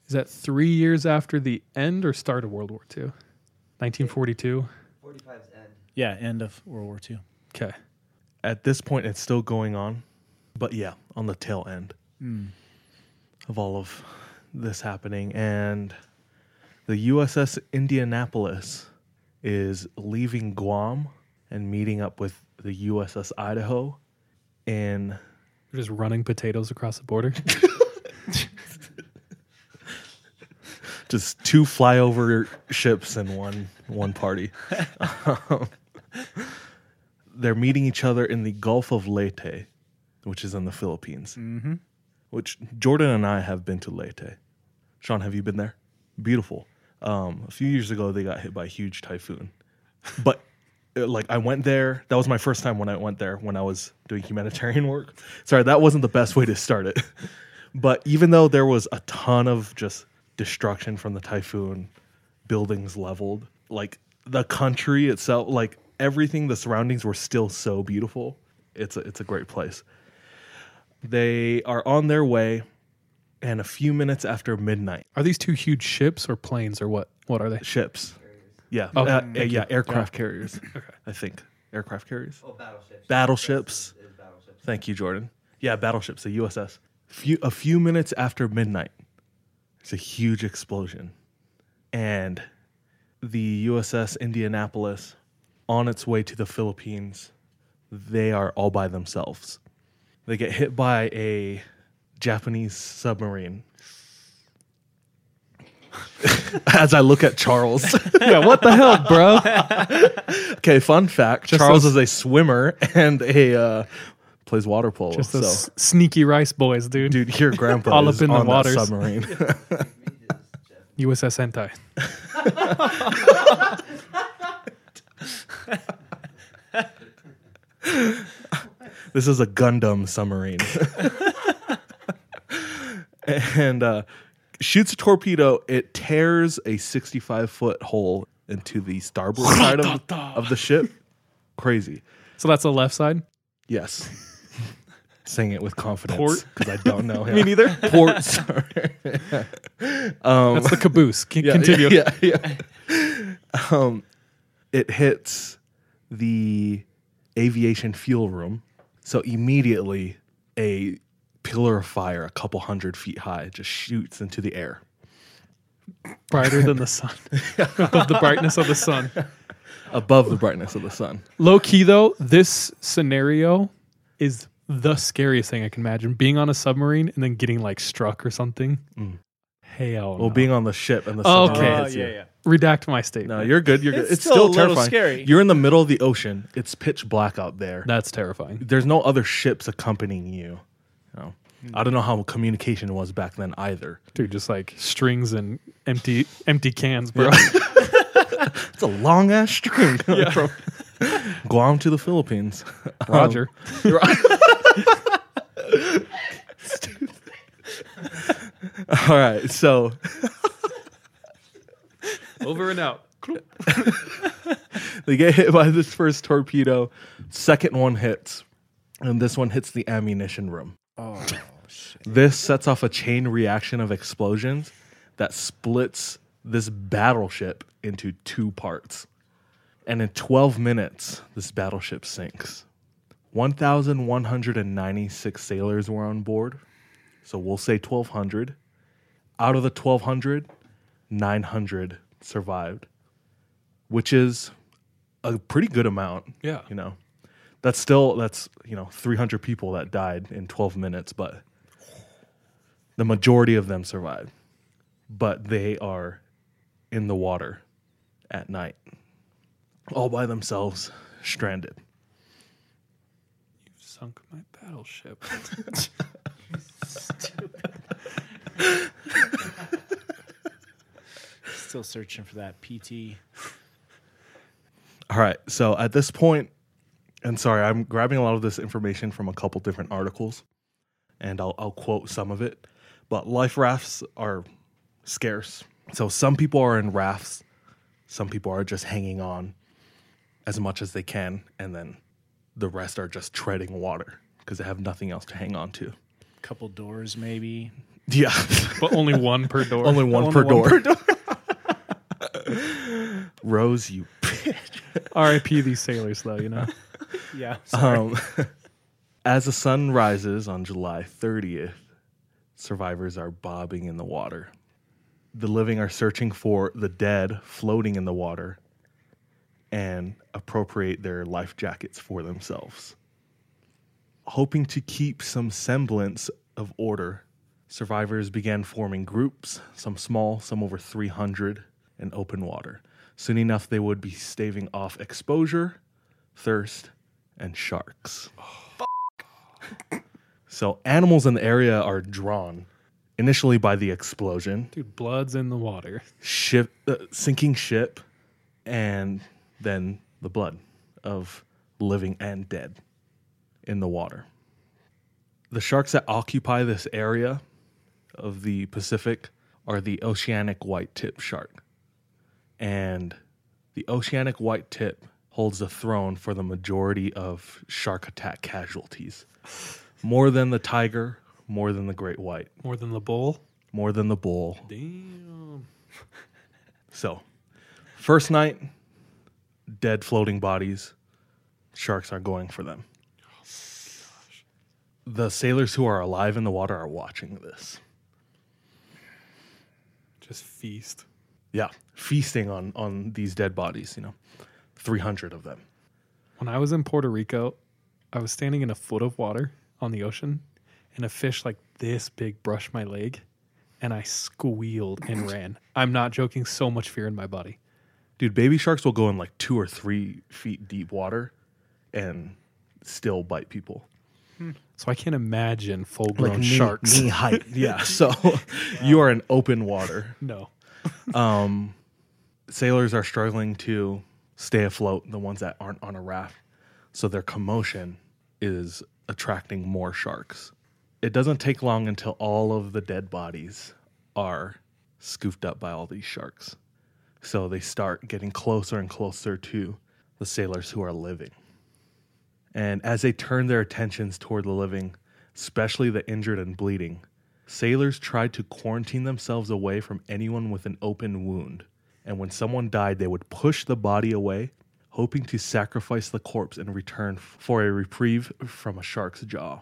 Is that three years after the end or start of World War Two? nineteen forty-two? forty-five's end. Yeah, end of World War Two. Okay. At this point, it's still going on, but yeah, on the tail end mm. of all of this happening. And the U S S Indianapolis is leaving Guam and meeting up with the U S S Idaho in... You're just running potatoes across the border. Just two flyover ships in one one party. Um, they're meeting each other in the Gulf of Leyte, which is in the Philippines. Mm-hmm. Which Jordan and I have been to Leyte. Sean, have you been there? Beautiful. Um, a few years ago, they got hit by a huge typhoon. But... Like, I went there. That was my first time when I went there when I was doing humanitarian work. Sorry, that wasn't the best way to start it. But even though there was a ton of just destruction from the typhoon, buildings leveled, like, the country itself, like, everything, the surroundings were still so beautiful. It's a, it's a great place. They are on their way, and a few minutes after midnight. Are these two huge ships or planes or what? What are they? Ships. Yeah, oh, uh, yeah, aircraft yeah. carriers, okay. I think. Aircraft carriers? Oh, battleships. Battleships. It is battleships. Thank you, Jordan. Yeah, battleships, the U S S. Few, a few minutes after midnight, it's a huge explosion. And the U S S Indianapolis, on its way to the Philippines, they are all by themselves. They get hit by a Japanese submarine. As I look at Charles. Yeah, what the hell, bro? Okay, fun fact. Just Charles those, is a swimmer and a uh, plays water polo. Just those so. s- sneaky rice boys, dude. Dude, your grandpa all is up in on the waters. That submarine. U S S Sentai. This is a Gundam submarine. And uh, shoots a torpedo. It tears a sixty-five foot hole into the starboard side of, of the ship. Crazy. So that's the left side? Yes. Saying it with confidence. Port? Because I don't know him. Me neither. Port, sorry. um, that's the caboose. Can, yeah, continue. Yeah, yeah. yeah. Um, it hits the aviation fuel room. So immediately a pillar of fire a couple hundred feet high just shoots into the air. Brighter than the sun. Above the brightness of the sun. Above the brightness of the sun. Low key though, this scenario is the scariest thing I can imagine. Being on a submarine and then getting like struck or something. Mm. Hell Well, no. being on the ship and the submarine. Okay. Oh, yeah, yeah. Redact my statement. No, you're good. You're good. It's, it's still, still terrifying. Scary. You're in the middle of the ocean. It's pitch black out there. That's terrifying. There's no other ships accompanying you. No. I don't know how communication was back then either. Dude, just like strings and empty empty cans, bro. It's a long ass string. Yeah. From Guam to the Philippines. Roger. Um, All right, so over and out. They get hit by this first torpedo. Second one hits, and this one hits the ammunition room. Oh, shit. This sets off a chain reaction of explosions that splits this battleship into two parts. And in twelve minutes, this battleship sinks. one thousand one hundred ninety-six sailors were on board. So we'll say twelve hundred. Out of the twelve hundred, nine hundred survived, which is a pretty good amount. Yeah. You know. That's still, that's, you know, three hundred people that died in twelve minutes, but the majority of them survived. But they are in the water at night, all by themselves, stranded. You've sunk my battleship. Stupid. Still searching for that P T. All right, so at this point, and sorry, I'm grabbing a lot of this information from a couple different articles, and I'll, I'll quote some of it. But life rafts are scarce. So some people are in rafts. Some people are just hanging on as much as they can, and then the rest are just treading water because they have nothing else to hang on to. A couple doors maybe. Yeah. But only one per door. Only one, only per, one door. per door. Rose, you bitch. R I P these sailors, though, you know? Yeah. Um, as the sun rises on July thirtieth, survivors are bobbing in the water. The living are searching for the dead floating in the water and appropriate their life jackets for themselves. Hoping to keep some semblance of order, survivors began forming groups, some small, some over three hundred, in open water. Soon enough, they would be staving off exposure, thirst, and sharks. Oh, f- so animals in the area are drawn, initially by the explosion. Dude, blood's in the water. Ship, uh, sinking ship, and then the blood of living and dead in the water. The sharks that occupy this area of the Pacific are the oceanic white-tip shark. And the oceanic white tip holds the throne for the majority of shark attack casualties. More than the tiger, more than the great white. More than the bull? More than the bull. Damn. So, first night, dead floating bodies. Sharks are going for them. Oh, gosh. The sailors who are alive in the water are watching this. Just feast. Yeah, feasting on, on these dead bodies, you know, three hundred of them. When I was in Puerto Rico, I was standing in a foot of water on the ocean, and a fish like this big brushed my leg, and I squealed and ran. I'm not joking, so much fear in my body. Dude, baby sharks will go in like two or three feet deep water and still bite people. So I can't imagine full-grown like knee, sharks. Knee height. Yeah, so wow. You are in open water. No. um, sailors are struggling to stay afloat, the ones that aren't on a raft. So their commotion is attracting more sharks. It doesn't take long until all of the dead bodies are scooped up by all these sharks. So they start getting closer and closer to the sailors who are living. And as they turn their attentions toward the living, especially the injured and bleeding, sailors tried to quarantine themselves away from anyone with an open wound. And when someone died, they would push the body away, hoping to sacrifice the corpse in return for a reprieve from a shark's jaw.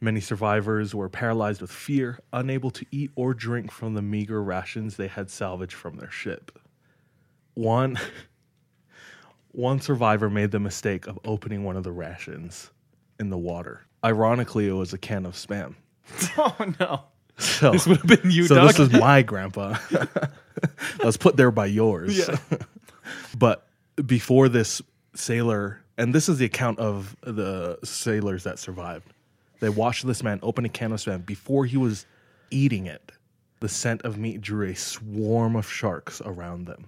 Many survivors were paralyzed with fear, unable to eat or drink from the meager rations they had salvaged from their ship. One, one survivor made the mistake of opening one of the rations in the water. Ironically, it was a can of Spam. Oh, no. So, this would have been you, So Doug. This is my grandpa. Let's put there by yours. Yeah. But before this sailor, and this is the account of the sailors that survived. They watched this man open a can of Spam. Before he was eating it, the scent of meat drew a swarm of sharks around them.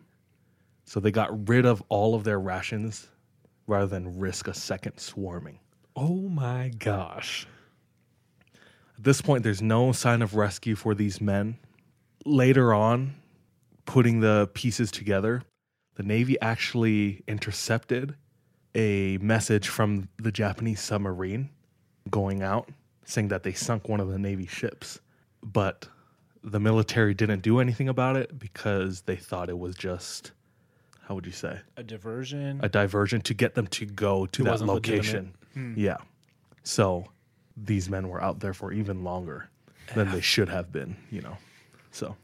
So they got rid of all of their rations rather than risk a second swarming. Oh my gosh. At this point, there's no sign of rescue for these men. Later on, putting the pieces together, the Navy actually intercepted a message from the Japanese submarine going out, saying that they sunk one of the Navy ships. But the military didn't do anything about it because they thought it was just, how would you say? A diversion. A diversion to get them to go to it that location. Hmm. Yeah. So these men were out there for even longer than they should have been, you know. So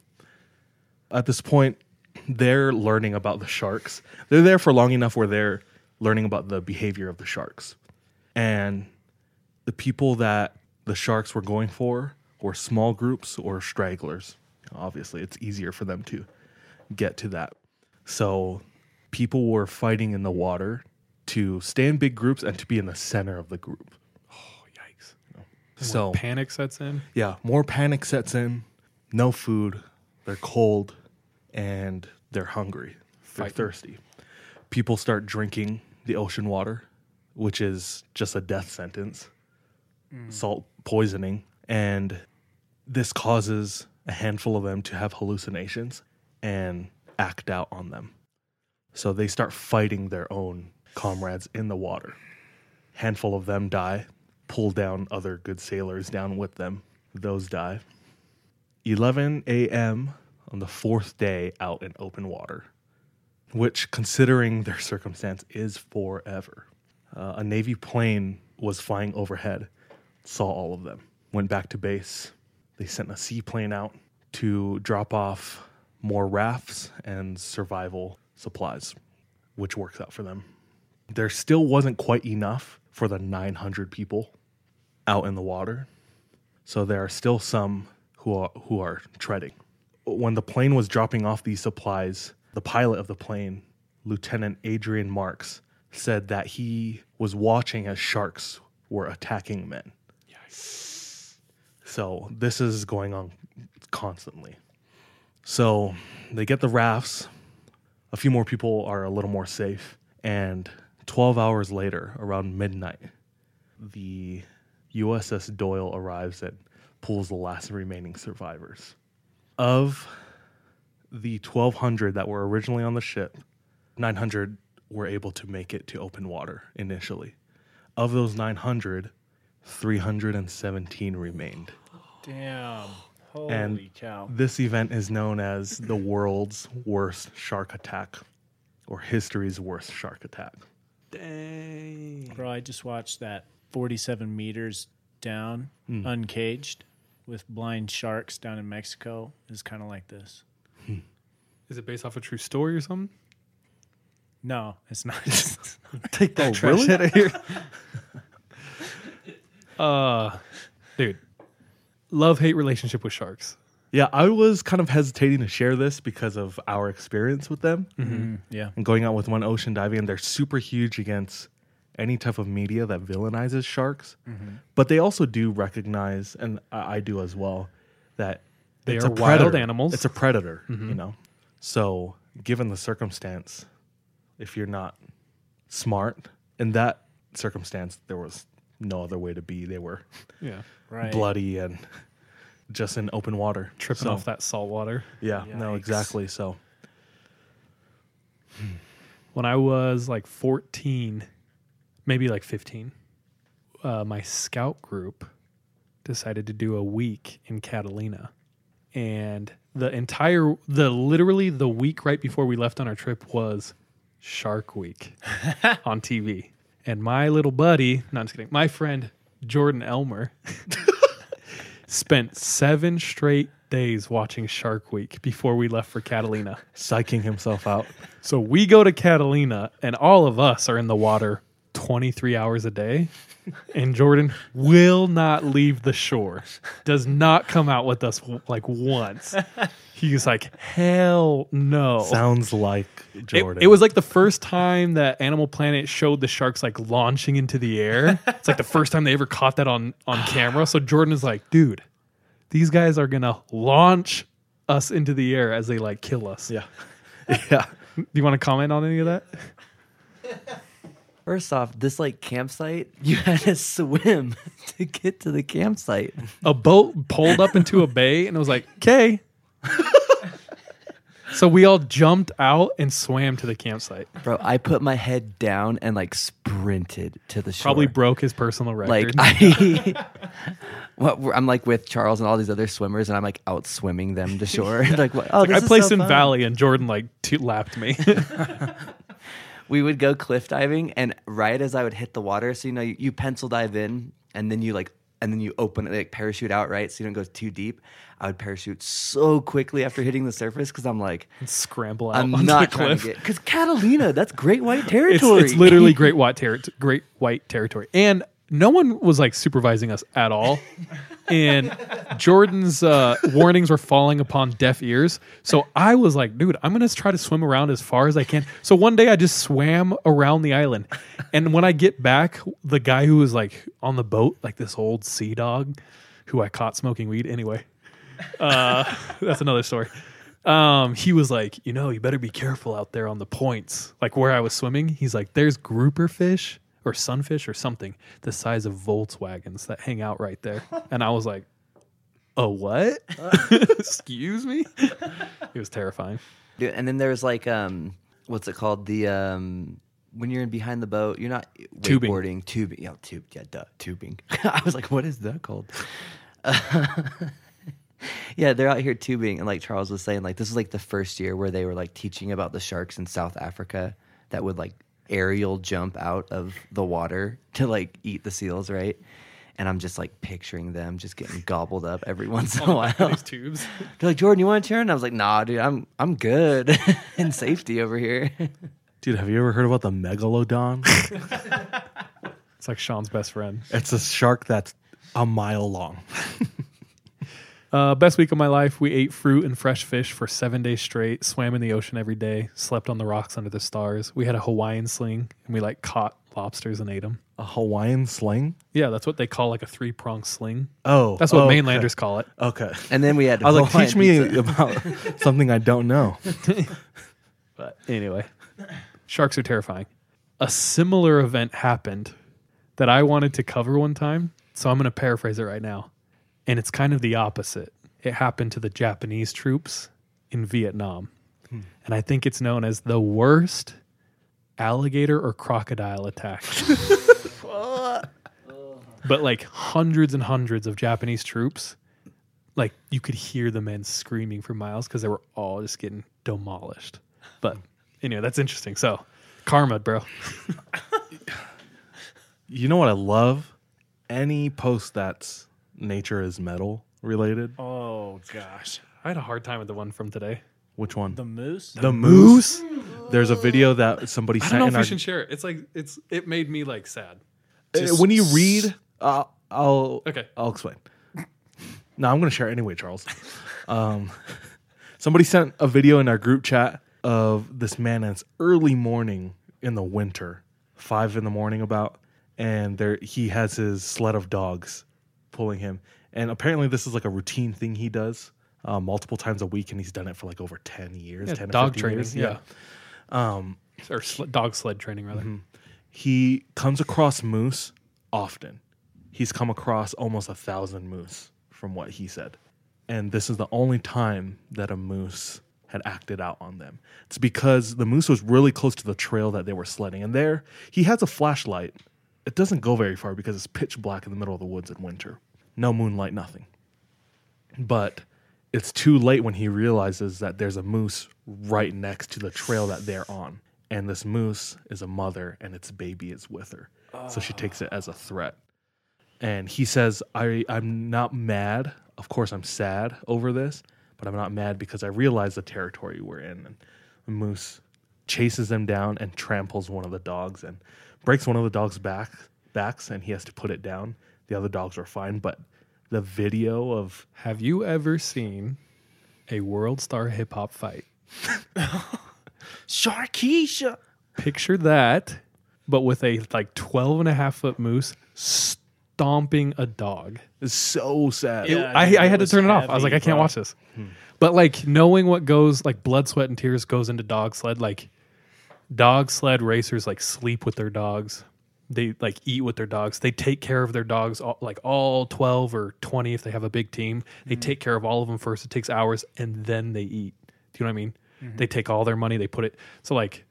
at this point, they're learning about the sharks. They're there for long enough where they're learning about the behavior of the sharks. And the people that the sharks were going for were small groups or stragglers. Obviously, it's easier for them to get to that. So people were fighting in the water to stay in big groups and to be in the center of the group. Oh, yikes. More so panic sets in? Yeah, more panic sets in. No food. They're cold and they're hungry. They're Fighting. thirsty. People start drinking the ocean water, which is just a death sentence. Mm. Salt poisoning. And this causes a handful of them to have hallucinations and act out on them. So they start fighting their own comrades in the water. Handful of them die, pull down other good sailors down with them. Those die. eleven a.m. on the fourth day out in open water, which, considering their circumstance, is forever. Uh, a Navy plane was flying overhead, saw all of them, went back to base. They sent a seaplane out to drop off more rafts and survival supplies, which works out for them. There still wasn't quite enough for the nine hundred people out in the water, so there are still some who are, who are treading. When the plane was dropping off these supplies, the pilot of the plane, Lieutenant Adrian Marks, said that he was watching as sharks were attacking men. Yikes. So this is going on constantly. So they get the rafts. A few more people are a little more safe. And twelve hours later, around midnight, the U S S Doyle arrives and pulls the last remaining survivors. Of the twelve hundred that were originally on the ship, nine hundred were able to make it to open water initially. Of those nine hundred, three hundred seventeen remained. Damn. Holy and cow. This event is known as the world's worst shark attack, or history's worst shark attack. Dang. Bro, I just watched that forty-seven meters down, mm. uncaged, with blind sharks down in Mexico. It's kind of like this. Hmm. Is it based off a true story or something? No, it's not. Take that oh, trash really? out of here. uh, dude, love-hate relationship with sharks. Yeah, I was kind of hesitating to share this because of our experience with them. Mm-hmm. Yeah, and going out with one ocean diving, and they're super huge against any type of media that villainizes sharks. Mm-hmm. But they also do recognize, and I, I do as well, that they it's are a wild animals. It's a predator, mm-hmm. you know. So given the circumstance, if you're not smart, and that circumstance, there was no other way to be. They were yeah, right. bloody and just in open water. Tripping so, off that salt water. Yeah, Yikes. no, exactly. So when I was like fourteen, maybe like fifteen, uh, my scout group decided to do a week in Catalina. And the entire, the literally the week right before we left on our trip was Shark Week on T V. And my little buddy, no, I'm just kidding, my friend Jordan Elmer spent seven straight days watching Shark Week before we left for Catalina. Psyching himself out. So we go to Catalina and all of us are in the water twenty-three hours a day. And Jordan will not leave the shore. Does not come out with us like once. He's like, hell no. Sounds like Jordan. It, it was like the first time that Animal Planet showed the sharks like launching into the air. It's like the first time they ever caught that on, on camera. So Jordan is like, dude, these guys are going to launch us into the air as they like kill us. Yeah. Yeah. Do you want to comment on any of that? First off, this like campsite, you had to swim to get to the campsite. A boat pulled up into a bay and it was like, okay. So we all jumped out and swam to the campsite. Bro, I put my head down and like sprinted to the shore. Probably broke his personal record. Like I, what, I'm like with Charles and all these other swimmers and I'm like out swimming them to shore. Yeah. Like, what? Oh, like, this I is placed so in fun. Valley and Jordan like t- lapped me. We would go cliff diving, and right as I would hit the water, so you know you, you pencil dive in, and then you like, and then you open it, like parachute out, right? So you don't go too deep. I would parachute so quickly after hitting the surface because I'm like, and scramble out. I'm onto not the trying cliff. to get because Catalina, that's Great White territory. It's, it's literally Great White territory. Great White territory, and no one was like supervising us at all. And Jordan's uh, warnings were falling upon deaf ears. So I was like, dude, I'm going to try to swim around as far as I can. So one day I just swam around the island. And when I get back, the guy who was like on the boat, like this old sea dog who I caught smoking weed anyway. Uh, that's another story. Um, he was like, you know, you better be careful out there on the points, like where I was swimming. He's like, there's grouper fish. Or sunfish or something the size of Volkswagens that hang out right there. And I was like, oh, what? Excuse me? It was terrifying. Dude, and then there was like, um, what's it called? The um, when you're in behind the boat, you're not wakeboarding. Tubing. Tubing. Yeah, tube, yeah, duh, tubing. I was like, what is that called? Uh, yeah, they're out here tubing. And like Charles was saying, like this was like the first year where they were like teaching about the sharks in South Africa that would like aerial jump out of the water to like eat the seals, right? And I'm just like picturing them just getting gobbled up every once in a while. These tubes. They're like, Jordan, you want to turn? And I was like, nah, dude, I'm I'm good in safety over here. Dude, have you ever heard about the megalodon? It's like Sean's best friend. It's a shark that's a mile long. Uh, best week of my life. We ate fruit and fresh fish for seven days straight, swam in the ocean every day, slept on the rocks under the stars. We had a Hawaiian sling, and we, like, caught lobsters and ate them. A Hawaiian sling? Yeah, that's what they call, like, a three-prong sling. Oh. That's what oh, mainlanders okay. call it. Okay. And then we had I was Hawaiian like, teach me pizza. About something I don't know. But anyway, sharks are terrifying. A similar event happened that I wanted to cover one time, so I'm going to paraphrase it right now. And it's kind of the opposite. It happened to the Japanese troops in Vietnam. Hmm. And I think it's known as the worst alligator or crocodile attack. But like hundreds and hundreds of Japanese troops, like you could hear the men screaming for miles because they were all just getting demolished. But anyway, that's interesting. So karma, bro. You know what I love? Any post that's nature is metal related. Oh gosh, I had a hard time with the one from today. Which one? The moose. The, the moose. moose. There's a video that somebody sent. I don't know if our... we should share it. It's like it's. It made me like sad. Just... When you read, uh, I'll okay. I'll explain. No, I'm gonna share it anyway, Charles. Um, somebody sent a video in our group chat of this man. And it's early morning in the winter, five in the morning about, and there he has his sled of dogs pulling him, and apparently this is like a routine thing he does uh, multiple times a week, and he's done it for like over ten years. Yeah, ten dog to fifteen training, years. yeah, yeah. Um, or sl- dog sled training rather. Mm-hmm. He comes across moose often. He's come across almost a thousand moose from what he said. And this is the only time that a moose had acted out on them. It's because the moose was really close to the trail that they were sledding. And there, he has a flashlight. It doesn't go very far because it's pitch black in the middle of the woods in winter. No moonlight, nothing. But it's too late when he realizes that there's a moose right next to the trail that they're on. And this moose is a mother and its baby is with her. Uh. So she takes it as a threat. And he says, I, I'm not mad. Of course, I'm sad over this, but I'm not mad because I realize the territory we're in. And the moose chases them down and tramples one of the dogs and breaks one of the dog's back, backs, and he has to put it down. The other dogs are fine, but the video of... Have you ever seen a world star hip-hop fight? Sharkeisha! Picture that, but with a like twelve and a half foot moose stomping a dog. It's so sad. It, yeah, I, I, I had to turn it off. I was like, I can't watch this. Hmm. But like knowing what goes, like blood, sweat, and tears goes into dog sled, like dog sled racers like sleep with their dogs. They like eat with their dogs. They take care of their dogs, all, like all twelve or twenty if they have a big team. They mm-hmm. take care of all of them first. It takes hours, and then they eat. Do you know what I mean? Mm-hmm. They take all their money. They put it. So like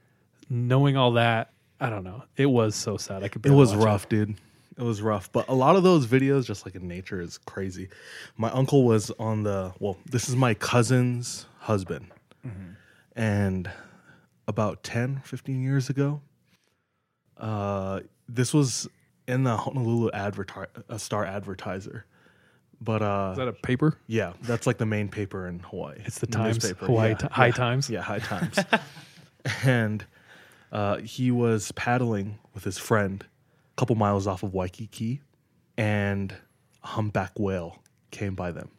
knowing all that, I don't know. It was so sad. I could. It was rough, it. dude. It was rough. But a lot of those videos, just like in nature, is crazy. My uncle was on the. Well, this is my cousin's husband, mm-hmm. and about ten, fifteen years ago. Uh. This was in the Honolulu Adverti- Star Advertiser. But uh, is that a paper? Yeah, that's like the main paper in Hawaii. It's the Times, newspaper. Hawaii yeah, t- High yeah. Times. Yeah, High Times. And uh, he was paddling with his friend a couple miles off of Waikiki, and a humpback whale came by them.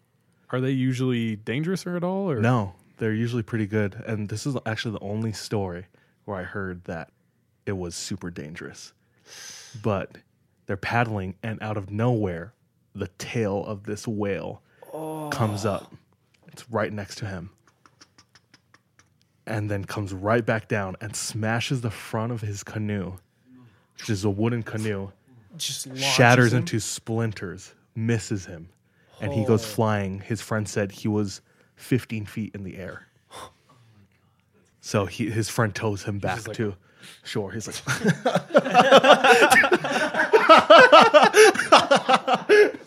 Are they usually dangerous or at all? Or? No, they're usually pretty good. And this is actually the only story where I heard that it was super dangerous. But they're paddling, and out of nowhere, the tail of this whale oh. comes up. It's right next to him. And then comes right back down and smashes the front of his canoe, which is a wooden canoe, just shatters him into splinters, misses him, oh. and he goes flying. His friend said he was fifteen feet in the air. Oh my God. So he, his friend tows him back like, to... Sure, he's like,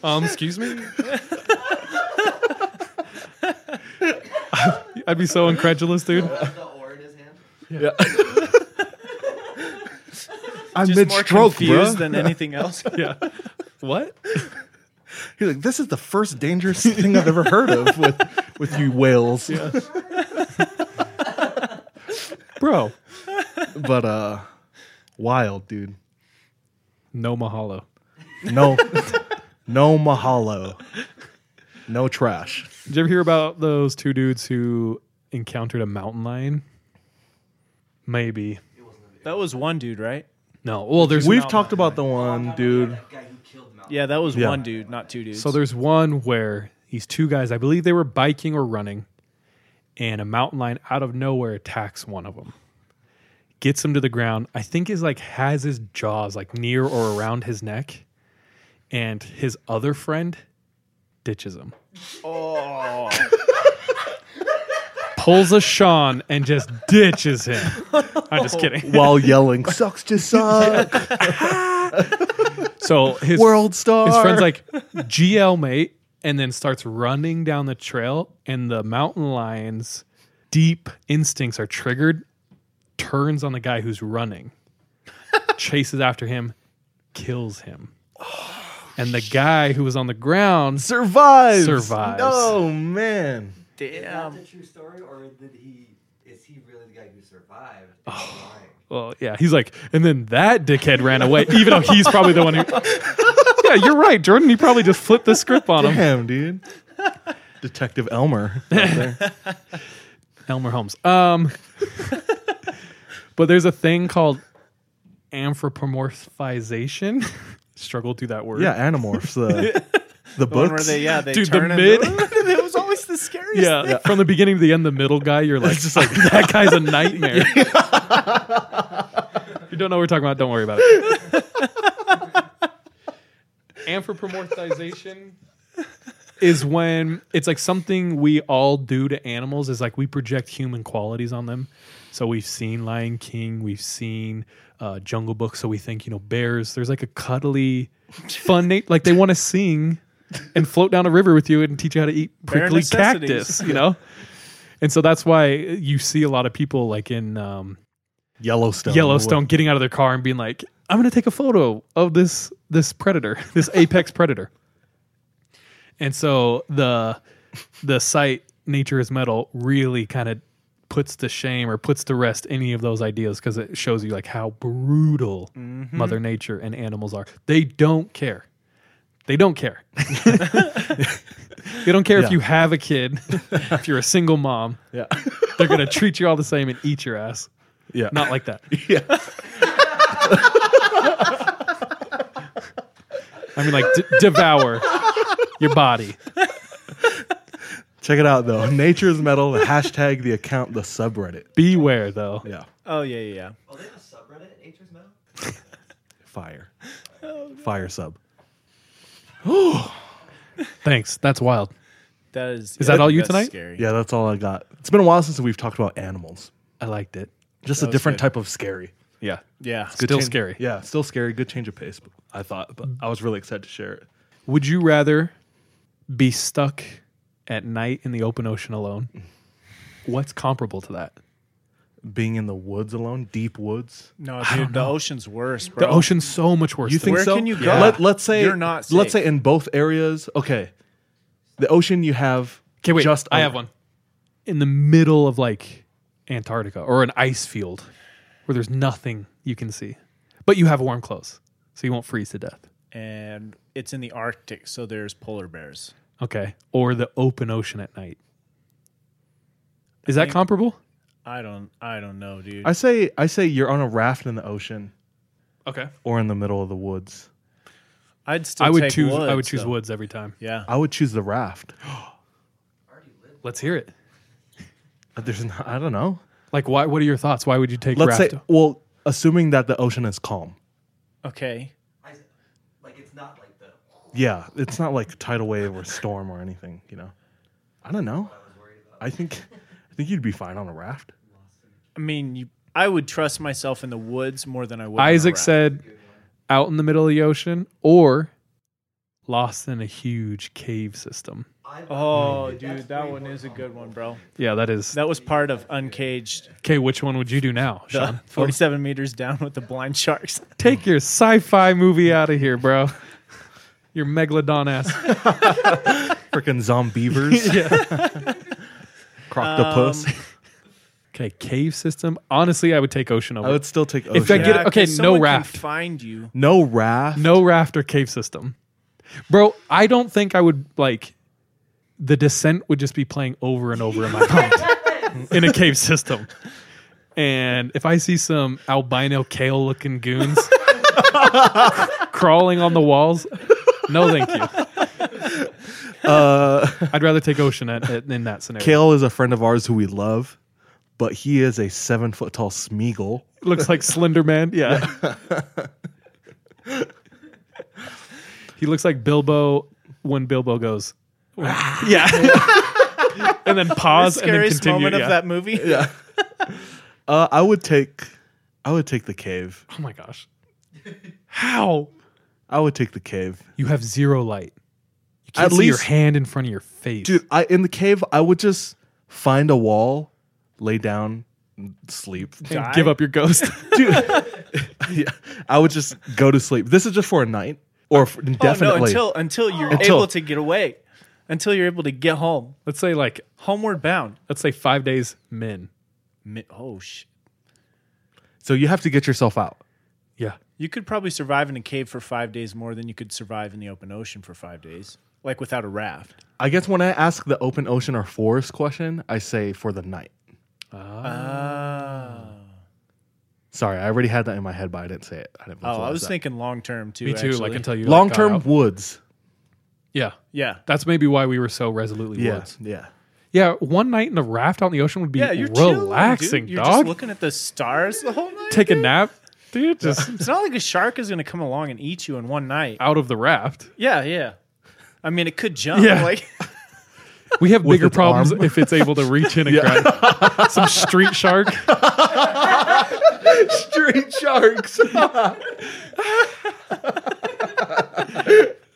um, excuse me. I'd be so incredulous, dude. The oar in his hand. Yeah. I'm mid stroke, bro. Than anything else. Yeah. What? He's like, this is the first dangerous thing I've ever heard of with with you whales. Yeah. Bro. But uh, wild, dude. No mahalo. No, no mahalo. No trash. Did you ever hear about those two dudes who encountered a mountain lion? Maybe. That was one dude, right? No. Well, there's. We've talked lion, about right? the one oh, dude. That guy who killed mountain yeah, that was yeah. one dude, not two dudes. So there's one where these two guys, I believe they were biking or running, and a mountain lion out of nowhere attacks one of them. Gets him to the ground, I think is like has his jaws like near or around his neck, and his other friend ditches him. Oh. Pulls a Sean and just ditches him. I'm just kidding. While yelling, sucks to suck. So his world star. His friend's like, G L mate, and then starts running down the trail, and the mountain lion's deep instincts are triggered. Turns on the guy who's running, chases after him, kills him. Oh, and the guy who was on the ground survives. Survives. Oh, man. Damn. Is that the true story, or did he, is he really the guy who survived? Oh, well, yeah. He's like, and then that dickhead ran away, even though he's probably the one who... Yeah, you're right, Jordan. He probably just flipped the script on him. Damn, dude. Detective Elmer. Right there. Elmer Holmes. Um... But there's a thing called anthropomorphization. Struggle through that word. Yeah, Animorphs. The, the books. Where they, yeah, they Dude, turn the mid. It was always the scariest yeah, thing. Yeah, from the beginning to the end, the middle guy, you're like, just like that guy's a nightmare. You don't know what we're talking about? Don't worry about it. Anthropomorphization is when it's like something we all do to animals is like we project human qualities on them. So we've seen Lion King, we've seen uh, Jungle Book, so we think, you know, bears, there's like a cuddly, fun, na- like they want to sing and float down a river with you and teach you how to eat prickly cactus, you know? And so that's why you see a lot of people like in um, Yellowstone, Yellowstone getting out of their car and being like, I'm going to take a photo of this this predator, this apex predator. And so the the site Nature is Metal really kind of puts to shame or puts to rest any of those ideas because it shows you like how brutal mm-hmm. Mother Nature and animals are. They don't care. They don't care. They don't care yeah. if you have a kid, if you're a single mom. Yeah. They're going to treat you all the same and eat your ass. Yeah. Not like that. Yeah. I mean, like, d- devour your body. Check it out, though. Nature's Metal, the hashtag, the account, the subreddit. Beware, though. Yeah. Oh, yeah, yeah, yeah. Oh, they have a subreddit at Nature's Metal? Fire. Oh, no. Fire sub. Thanks. That's wild. That is. Is yeah, that all you tonight? Scary. Yeah, that's all I got. It's been a while since we've talked about animals. I liked it. Just that a different good. type of scary. Yeah. Yeah. It's still change, scary. Yeah. Still scary. Good change of pace. I thought, but I was really excited to share it. Would you rather be stuck at night in the open ocean alone? What's comparable to that? Being in the woods alone, deep woods. No, dude, the know. ocean's worse, bro. The ocean's so much worse. You think Where so? can you go? Yeah. Let, let's say you're not safe. Let's say in both areas. Okay, the ocean you have. Okay, wait. Just I over. have one in the middle of like Antarctica or an ice field where there's nothing you can see, but you have warm clothes, so you won't freeze to death. And it's in the Arctic, so there's polar bears. Okay, or the open ocean at night. Is I that comparable? I don't I don't know, dude. I say I say you're on a raft in the ocean. Okay. Or in the middle of the woods. I'd still I would take choose woods, I would choose so. woods every time. Yeah. I would choose the raft. Let's hear it. There's not, I don't know. Like why what are your thoughts? Why would you take Let's raft? Say, well, assuming that the ocean is calm. Okay. I, like it's not like the Yeah, it's not like tidal wave or storm or anything, you know. I don't know. I think I think you'd be fine on a raft. I mean, you, I would trust myself in the woods more than I would. Isaac on a raft. said, "Out in the middle of the ocean, or lost in a huge cave system." Oh, dude, That's that one is a good one, bro. Yeah, that is. That was part of Uncaged. Okay, which one would you do now, Sean? Forty-seven meters down with the blind sharks. Take your sci-fi movie out of here, bro. Your megalodon ass. Freaking zombievers. Yeah. Croctopus. Um, okay, cave system. Honestly, I would take ocean over. I would still take ocean. If I get yeah, okay, no raft. Can find you. No raft. No raft or cave system, bro. I don't think I would like. The Descent would just be playing over and over in my mind in a cave system, and if I see some albino kale looking goons crawling on the walls, no, thank you. Uh, I'd rather take ocean at, at, in that scenario. Kale is a friend of ours who we love, but he is a seven foot tall Smeagol. Looks like Slender Man. Yeah. He looks like Bilbo when Bilbo goes. When, yeah. And then pause the and then continue. Scariest moment yeah. of that movie. Yeah. Uh, I would take. I would take the cave. Oh my gosh. How? I would take the cave. You have zero light. Can't At see least your hand in front of your face, dude. I in the cave, I would just find a wall, lay down, sleep, and give up your ghost, dude. Yeah, I would just go to sleep. This is just for a night or for indefinitely. Oh, no, until until you're until, able to get away, until you're able to get home. Let's say like homeward bound. Let's say five days, min. min oh shit! So you have to get yourself out. Yeah, you could probably survive in a cave for five days more than you could survive in the open ocean for five days. Like without a raft. I guess when I ask the open ocean or forest question, I say for the night. Oh. oh. Sorry, I already had that in my head, but I didn't say it. I didn't oh, I was that. thinking long term too. Me too. Actually. Like until you long like, term woods. Yeah, yeah. That's maybe why we were so resolutely yeah. woods. Yeah, yeah. One night in a raft out in the ocean would be yeah, you're relaxing, chilling, dude. You're dog. Just looking at the stars the whole night. Take dude. a nap. dude. Just it's not like a shark is going to come along and eat you in one night. Out of the raft. Yeah, yeah. I mean, it could jump. Yeah. Like we have bigger problems arm. If it's able to reach in and yeah. grab some street shark. Street sharks.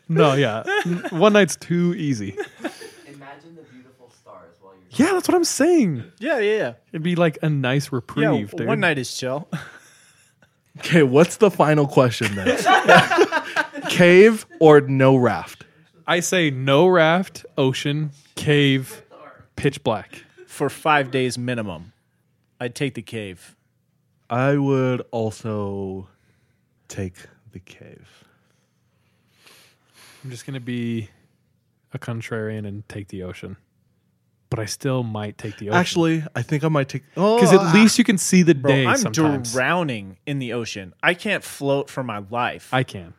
No, yeah. One night's too easy. Imagine the beautiful stars while you're driving. Yeah, that's what I'm saying. Yeah, yeah, yeah. It'd be like a nice reprieve, yeah, dude. One night is chill. Okay, what's the final question then? Cave or no raft? I say no raft, ocean, cave, pitch black. For five days minimum. I'd take the cave. I would also take the cave. I'm just going to be a contrarian and take the ocean. But I still might take the ocean. Actually, I think I might take... Because oh, at least you can see the bro, day I'm sometimes. Drowning in the ocean. I can't float for my life. I can.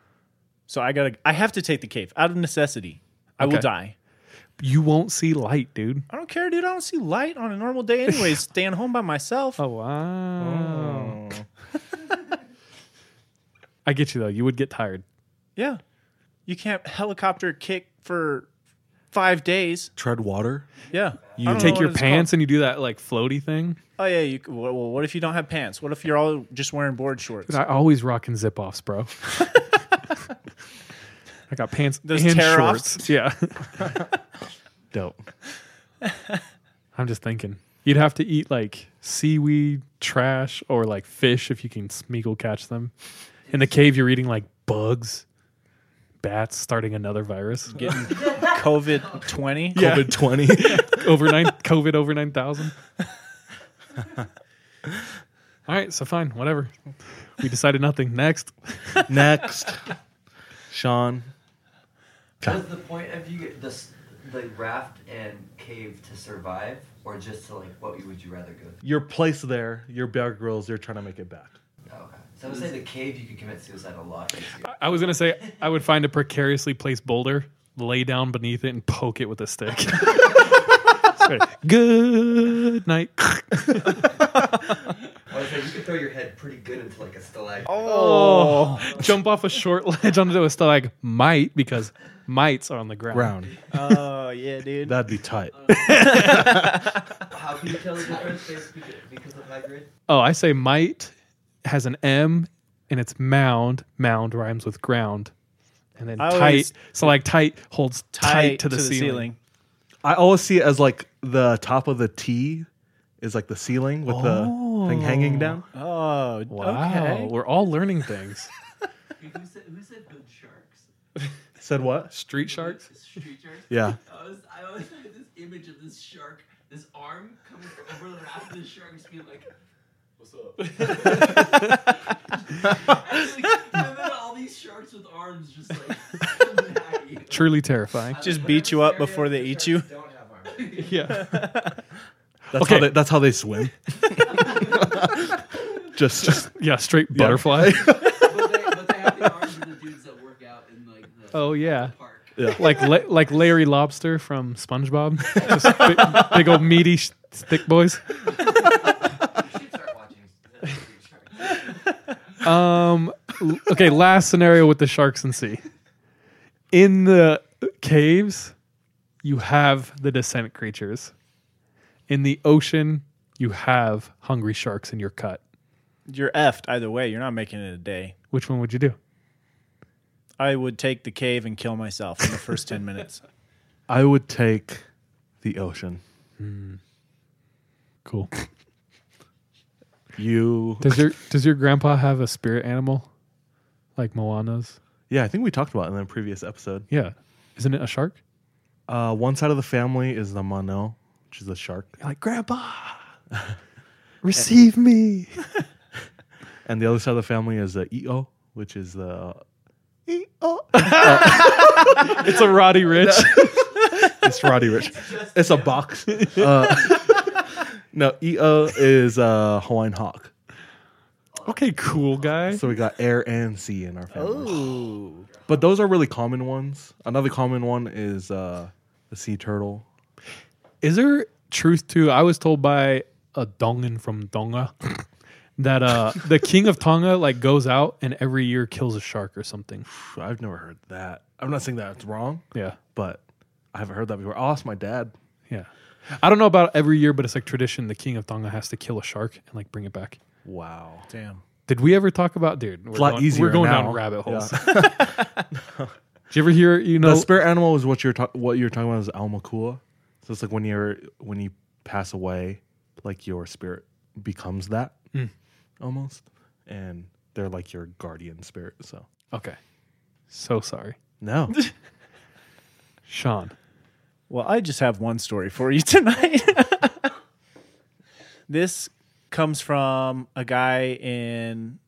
So I gotta. I have to take the cave out of necessity. I okay. will die. You won't see light, dude. I don't care, dude. I don't see light on a normal day anyways. Staying home by myself. Oh, wow. Oh. I get you, though. You would get tired. Yeah. You can't helicopter kick for five days. Tread water. Yeah. You take your pants and you do that like floaty thing. Oh, yeah. You, well, what if you don't have pants? What if you're all just wearing board shorts? Dude, I always rocking zip-offs, bro. I got pants Those and shorts. Offs? Yeah. Dope. I'm just thinking. You'd have to eat like seaweed, trash, or like fish if you can smeagol catch them. In the cave, you're eating like bugs. Bats starting another virus. Getting COVID twenty. Yeah. COVID twenty. Over nine, COVID over nine thousand. All right, so fine, whatever. We decided nothing. Next. Next. Sean. What is the point of you, the, the raft and cave to survive, or just to like, what would you rather go through? Your place there, your Bear Grylls, you're trying to make it back. Okay. So I would say the cave, you could commit suicide a lot easier. I was going to say, I would find a precariously placed boulder, lay down beneath it, and poke it with a stick. Sorry. Good night. I would say you could throw your head pretty good into like a stalag. Oh. oh. Jump off a short ledge onto a stalag might, because mites are on the ground. Ground. Oh, yeah, dude. That'd be tight. How can you tell the difference because of high grade? Oh, I say might. Has an M and it's mound. Mound rhymes with ground. And then I tight. So like tight holds tight, tight to, the, to ceiling. the ceiling. I always see it as like the top of the T is like the ceiling with oh. the thing hanging down. Oh, wow. Okay. We're all learning things. Who said, who said good sharks? Said what? Street sharks? Street sharks? Yeah. I, was, I always had this image of this shark, this arm coming from over the raft of the shark just being like... What's up? Actually, and then all these sharks with arms just like truly terrifying. Just beat you up before they eat you. Don't have arms. Yeah. That's okay. How they, that's how they swim. just, just yeah, straight yeah. butterfly. But they, but they have the arms of the dudes that work out in like the oh yeah. park. Yeah. Like la- like Larry Lobster from SpongeBob. Just big, big old meaty sh- thick boys. Um. Okay, last scenario with the sharks and sea. In the caves, you have the descent creatures. In the ocean, you have hungry sharks in your cut. You're effed either way. You're not making it a day. Which one would you do? I would take the cave and kill myself in the first ten minutes. I would take the ocean. Mm. Cool. You does your does your grandpa have a spirit animal like Moana's? Yeah, I think we talked about it in the previous episode. Yeah, isn't it a shark? Uh, one side of the family is the mano, which is a shark. You're like, Grandpa, receive me. And the other side of the family is the eo, which is the eo. uh, it's a Roddy Rich. It's Roddy Rich. It's, it's a box. Uh, No, E O is a uh, Hawaiian hawk. Okay, cool, guy. So we got air and sea in our family. Oh. But those are really common ones. Another common one is uh, the sea turtle. Is there truth to, I was told by a dongan from Tonga that uh, the king of Tonga like goes out and every year kills a shark or something. I've never heard that. I'm not saying that it's wrong. Yeah, but I haven't heard that before. I'll ask my dad. Yeah, I don't know about every year, but it's like tradition. The king of Tonga has to kill a shark and like bring it back. Wow, damn. Did we ever talk about dude? We're it's a lot going, easier. We're going now. Down rabbit holes. Yeah. No. Did you ever hear? You know, the spirit animal is what you're ta- what you're talking about is almakua. So it's like when you're when you pass away, like your spirit becomes that mm. almost, and they're like your guardian spirit. So okay, so sorry. No, Sean. Well, I just have one story for you tonight. This comes from a guy in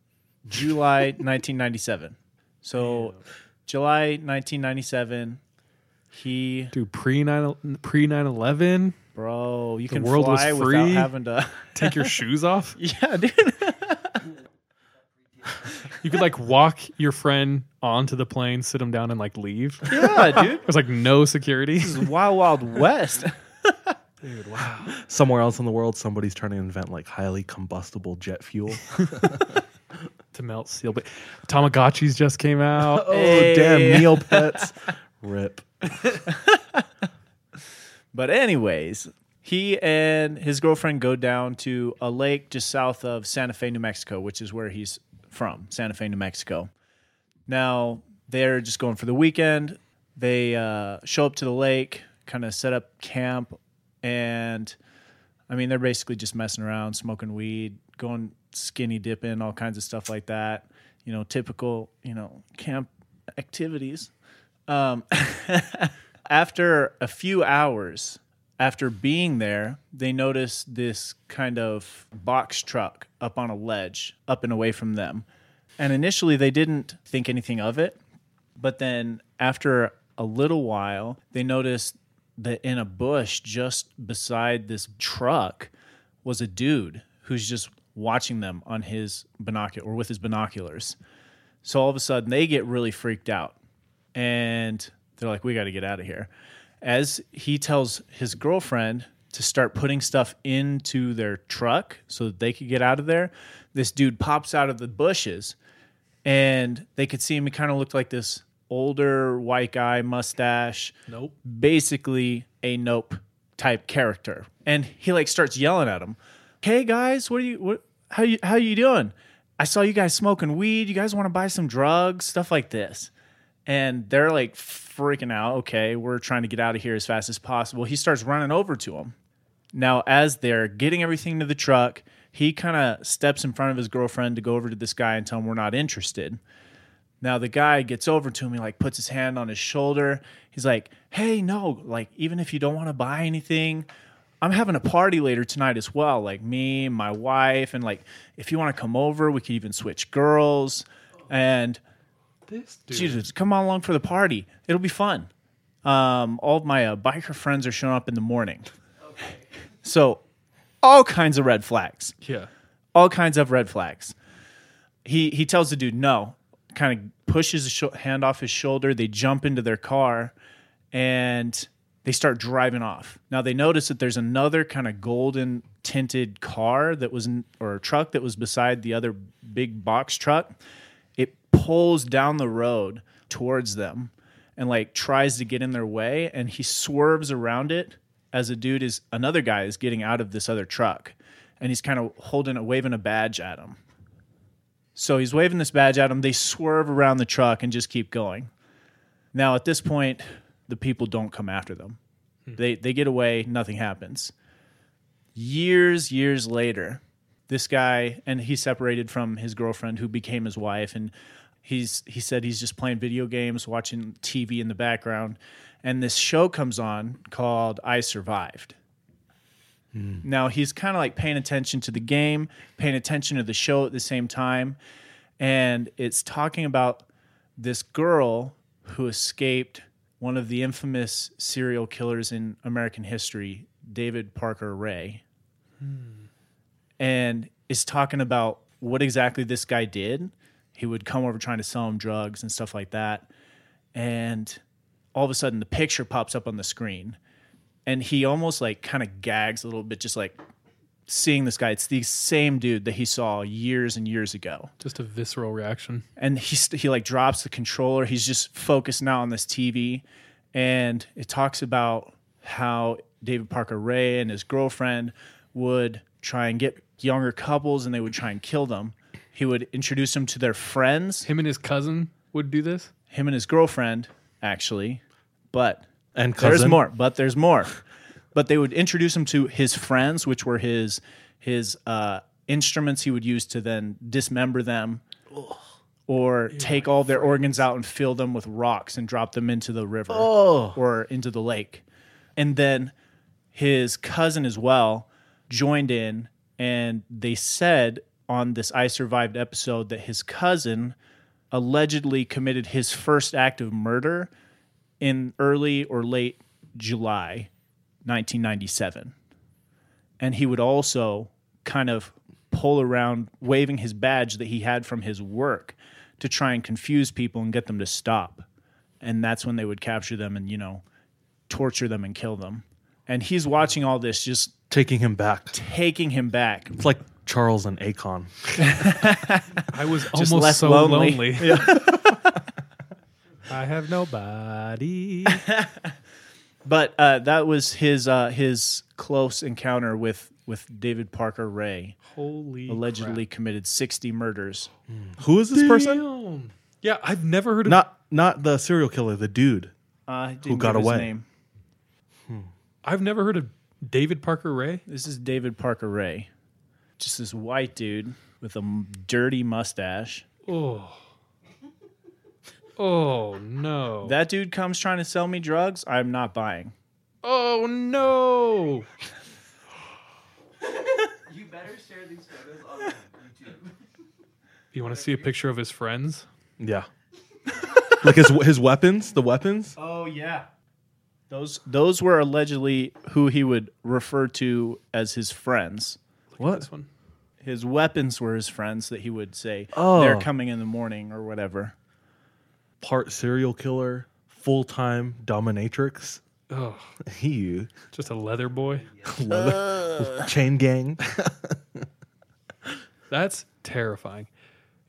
July nineteen ninety-seven. So. Yeah. July nineteen ninety-seven, he... Dude, pre nine eleven? Bro, you can fly without having to... Take your shoes off? Yeah, dude. You could, like, walk your friend onto the plane, sit him down, and, like, leave. Yeah, dude. There's, like, no security. This is Wild Wild West. Dude, wow. Somewhere else in the world, somebody's trying to invent, like, highly combustible jet fuel. To melt seal, but Tamagotchis just came out. Oh, hey. Damn, Neil Pets. Rip. But anyways, he and his girlfriend go down to a lake just south of Santa Fe, New Mexico, which is where he's from, Santa Fe, New Mexico. Now, they're just going for the weekend. They uh, show up to the lake, kind of set up camp, and, I mean, they're basically just messing around, smoking weed, going... skinny dipping, all kinds of stuff like that. You know, typical, you know, camp activities. Um, after a few hours, after being there, they notice this kind of box truck up on a ledge, up and away from them. And initially, they didn't think anything of it. But then after a little while, they noticed that in a bush just beside this truck was a dude who's just watching them on his binocular or with his binoculars. So all of a sudden they get really freaked out and they're like, we got to get out of here. As he tells his girlfriend to start putting stuff into their truck so that they could get out of there, this dude pops out of the bushes and they could see him. He kind of looked like this older white guy, mustache. Nope. Basically a nope type character. And he like starts yelling at him. Hey guys, what are you? What, how you? How you doing? I saw you guys smoking weed. You guys want to buy some drugs, stuff like this, and they're like freaking out. Okay, we're trying to get out of here as fast as possible. He starts running over to them. Now, as they're getting everything to the truck, he kind of steps in front of his girlfriend to go over to this guy and tell him we're not interested. Now the guy gets over to him. He like puts his hand on his shoulder. He's like, "Hey, no, like even if you don't want to buy anything." I'm having a party later tonight as well, like me, my wife, and like if you want to come over, we could even switch girls. And this dude. Jesus, come on along for the party. It'll be fun. Um, all of my uh, biker friends are showing up in the morning. Okay. So all kinds of red flags. Yeah. All kinds of red flags. He he tells the dude no, kind of pushes his sh- hand off his shoulder. They jump into their car and... they start driving off. Now, they notice that there's another kind of golden-tinted car that was, or truck that was beside the other big box truck. It pulls down the road towards them and, like, tries to get in their way, and he swerves around it as a dude is, another guy is getting out of this other truck, and he's kind of holding a, waving a badge at him. So he's waving this badge at him. They swerve around the truck and just keep going. Now, at this point... the people don't come after them. Hmm. They they get away, nothing happens. Years, years later, this guy, and he separated from his girlfriend who became his wife, and he's he said he's just playing video games, watching T V in the background, and this show comes on called I Survived. Hmm. Now, he's kind of like paying attention to the game, paying attention to the show at the same time, and it's talking about this girl who escaped... one of the infamous serial killers in American history, David Parker Ray, hmm. and is talking about what exactly this guy did. He would come over trying to sell him drugs and stuff like that, and all of a sudden the picture pops up on the screen, and he almost like kind of gags a little bit, just like seeing this guy. It's the same dude that he saw years and years ago. Just a visceral reaction. And he, he like drops the controller. He's just focused now on this T V. And it talks about how David Parker Ray and his girlfriend would try and get younger couples, and they would try and kill them. He would introduce them to their friends. Him and his cousin would do this? Him and his girlfriend, actually. But and cousin. There's more. But there's more. But they would introduce him to his friends, which were his his uh, instruments he would use to then dismember them. Ugh. Or Ew, take all their friends. organs out and fill them with rocks and drop them into the river oh. or into the lake. And then his cousin as well joined in, and they said on this I Survived episode that his cousin allegedly committed his first act of murder in early or late July nineteen ninety-seven. And he would also kind of pull around waving his badge that he had from his work to try and confuse people and get them to stop. And that's when they would capture them and, you know, torture them and kill them. And he's watching all this, just taking him back, taking him back. It's like Charles and Akon. I was almost less so lonely. lonely. Yeah. I have nobody. But uh, that was his uh, his close encounter with, with David Parker Ray. Holy Allegedly crap. committed sixty murders. Mm. Who is this Damn. person? Yeah, I've never heard of... Not not the serial killer, the dude uh, didn't who got away. His name. Hmm. I've never heard of David Parker Ray. This is David Parker Ray. Just this white dude with a dirty mustache. Oh. Oh, no. That dude comes trying to sell me drugs, I'm not buying. Oh, no. You better share these photos on YouTube. You want to see a picture of his friends? Yeah. Like his his weapons, the weapons? Oh, yeah. Those those were allegedly who he would refer to as his friends. Look what? At this one. His weapons were his friends that he would say, oh. they're coming in the morning or whatever. Part serial killer, full-time dominatrix. Oh, you just a leather boy, leather, uh. chain gang. That's terrifying.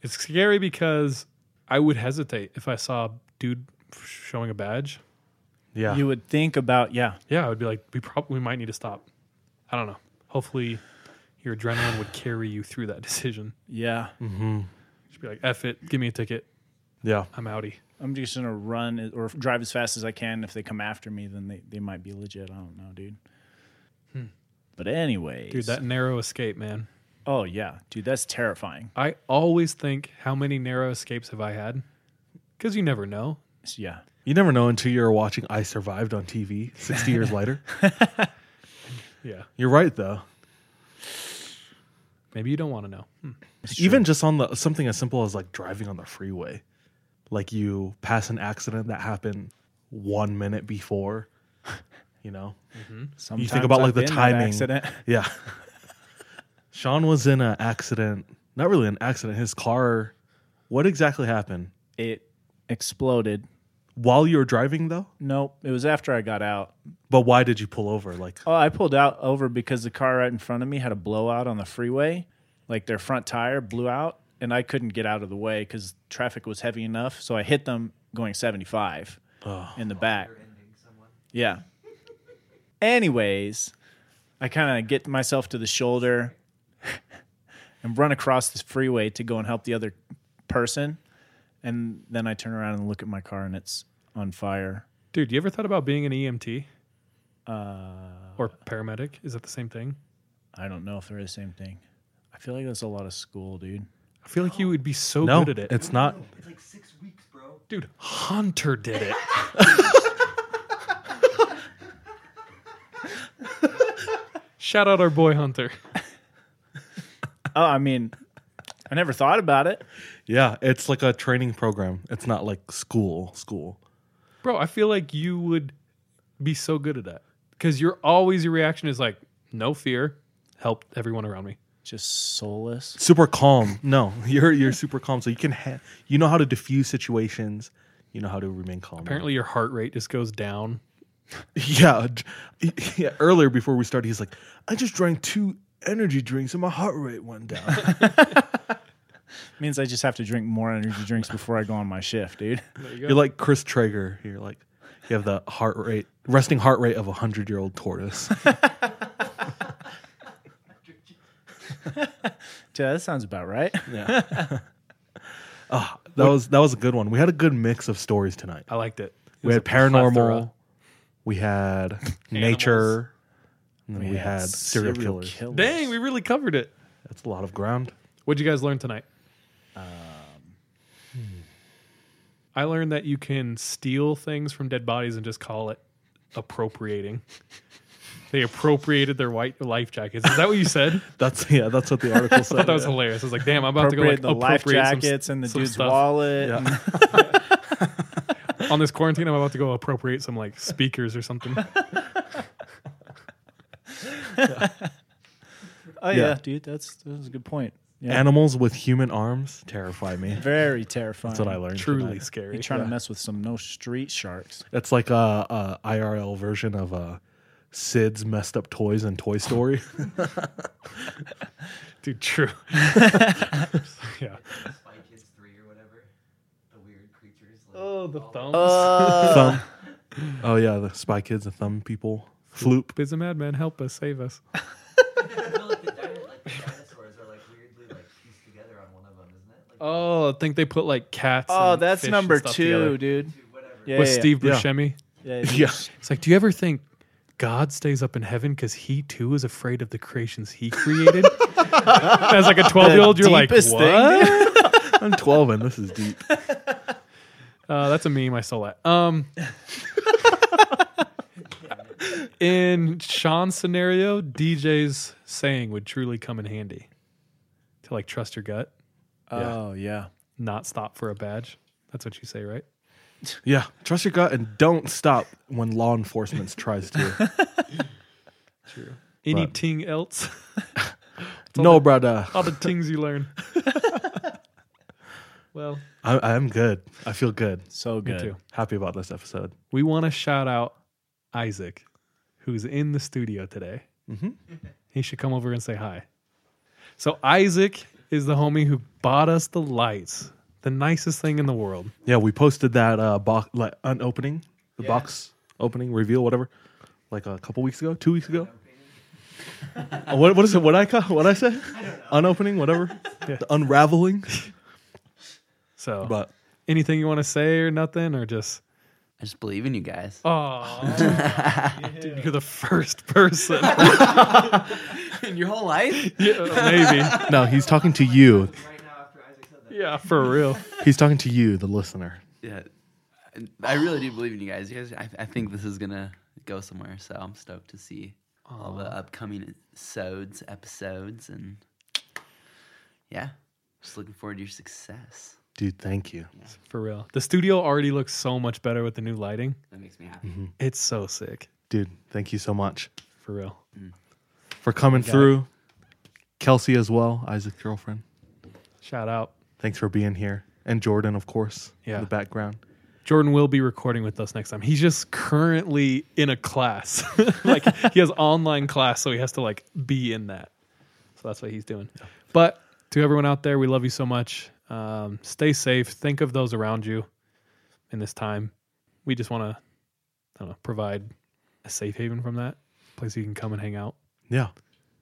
It's scary because I would hesitate if I saw a dude showing a badge. Yeah, you would think about yeah, yeah. I would be like, we probably might need to stop. I don't know. Hopefully, your adrenaline would carry you through that decision. Yeah, mm-hmm. Just be like, F it, give me a ticket. Yeah, I'm outie. I'm just going to run or drive as fast as I can. If they come after me, then they, they might be legit. I don't know, dude. Hmm. But anyways. Dude, that narrow escape, man. Oh, yeah. Dude, that's terrifying. I always think, how many narrow escapes have I had? Because you never know. Yeah. You never know until you're watching I Survived on T V sixty years later. Yeah. You're right, though. Maybe you don't want to know. Hmm. Even true. Just on the something as simple as like driving on the freeway. Like you pass an accident that happened one minute before, you know. Mm-hmm. Sometimes you think about I've like the timing. Accident. Yeah. Sean was in an accident. Not really an accident. His car. What exactly happened? It exploded. While you were driving, though? Nope. It was after I got out. But why did you pull over? Like, oh, I pulled out over because the car right in front of me had a blowout on the freeway. Like their front tire blew out. And I couldn't get out of the way because traffic was heavy enough. So I hit them going seventy-five oh. in the back. Yeah. Anyways, I kind of get myself to the shoulder and run across the freeway to go and help the other person. And then I turn around and look at my car and it's on fire. Dude, you ever thought about being an E M T? Uh, or paramedic? Is that the same thing? I don't know if they're the same thing. I feel like that's a lot of school, dude. I feel like you would be so no, good at it. No, it's not. It's like six weeks, bro. Dude, Hunter did it. Shout out our boy Hunter. Oh, I mean, I never thought about it. Yeah, it's like a training program. It's not like school, school. Bro, I feel like you would be so good at that. Because you're always, your reaction is like, no fear, help everyone around me. Just soulless, super calm. No, you're you're super calm, so you can ha- you know how to diffuse situations. You know how to remain calm. Apparently, your heart rate just goes down. yeah, yeah. Earlier, before we started, he's like, "I just drank two energy drinks and my heart rate went down. Means I just have to drink more energy drinks before I go on my shift, dude. There you go. You're like Chris Traeger. You're like, you have the heart rate, resting heart rate of a hundred-year-old tortoise. Dude, that sounds about right. Yeah. Oh, that was that was a good one. We had a good mix of stories tonight. I liked it. It we had paranormal. Plethora. We had nature. And then we, we had, had serial, serial killers. killers. Dang, we really covered it. That's a lot of ground. What'd you guys learn tonight? Um, hmm. I learned that you can steal things from dead bodies and just call it appropriating. They appropriated their white life jackets. Is that what you said? That's yeah. That's what the article said. I thought that was hilarious. I was like, damn, I'm about to go like, the appropriate life jackets some, and the dude's stuff. wallet. Yeah. And on this quarantine, I'm about to go appropriate some like speakers or something. Yeah. Oh yeah. yeah, dude, that's that's a good point. Yeah. Animals with human arms terrify me. Very terrifying. That's what I learned. Truly tonight. Scary. You're trying yeah. to mess with some no street sharks. It's like a, a I R L version of a. Sid's messed up toys in Toy Story. Dude, true. Yeah. Spy Kids three or whatever. The weird creatures. Like oh, the thumbs. Uh. Thumb. Oh, yeah. The Spy Kids, the thumb people. Floop. Floop is a madman. Help us. Save us. No, like, the dino- like the dinosaurs are like weirdly like pieced together on one of them, isn't it? Like, oh, I think they put like cats. Oh, and that's fish number and stuff two, together. Dude. Yeah, With yeah, Steve yeah. Buscemi. Yeah. Yeah, yeah. It's like, do you ever think God stays up in heaven because he too is afraid of the creations he created? As like a twelve-year-old, you're like, what? Thing, I'm twelve and this is deep. Uh, that's a meme. I saw that. Um, in Sean's scenario, D J's saying would truly come in handy. To like trust your gut. Oh, yeah. yeah. Not stop for a badge. That's what you say, right? Yeah, trust your gut and don't stop when law enforcement tries to. True. Anything but. Else? No, the, brother. All the things you learn. Well, I, I'm good. I feel good. So good. Me too. Happy about this episode. We want to shout out Isaac, who's in the studio today. Mm-hmm. He should come over and say hi. So Isaac is the homie who bought us the lights. The nicest thing in the world. Yeah, we posted that uh, box, like an opening, the yeah. box opening, reveal, whatever, like a couple weeks ago, two weeks ago. uh, what what is it? What I call? What I say? I Unopening, whatever. Yeah. The unraveling. So, but anything you want to say or nothing, or just I just believe in you guys. Oh, dude, you're the first person in your whole life. Yeah, maybe. No, he's talking to you. Yeah, for real. He's talking to you, the listener. Yeah. I really do believe in you guys. You guys I, I think this is going to go somewhere, so I'm stoked to see Aww. all the upcoming episodes, episodes, and yeah, just looking forward to your success. Dude, thank you. Yeah. For real. The studio already looks so much better with the new lighting. That makes me happy. Mm-hmm. It's so sick. Dude, thank you so much. For real. Mm. For coming through. It. Kelsey as well, Isaac's girlfriend. Shout out. Thanks for being here. And Jordan, of course, yeah. in the background. Jordan will be recording with us next time. He's just currently in a class. Like he has online class, so he has to like be in that. So that's what he's doing. Yeah. But to everyone out there, we love you so much. Um, stay safe. Think of those around you in this time. We just want to, I don't know, provide a safe haven from that. A place you can come and hang out. Yeah.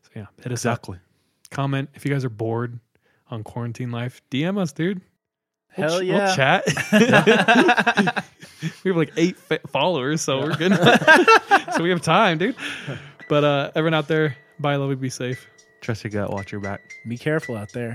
So yeah, hit us exactly. up. Comment if you guys are bored. On quarantine life, D M us, dude. We'll Hell ch- yeah, we'll chat. We have like eight fa- followers, so yeah. we're good. So we have time, dude. But uh, everyone out there, bye, love you, be safe. Trust your gut, watch your back. Be careful out there.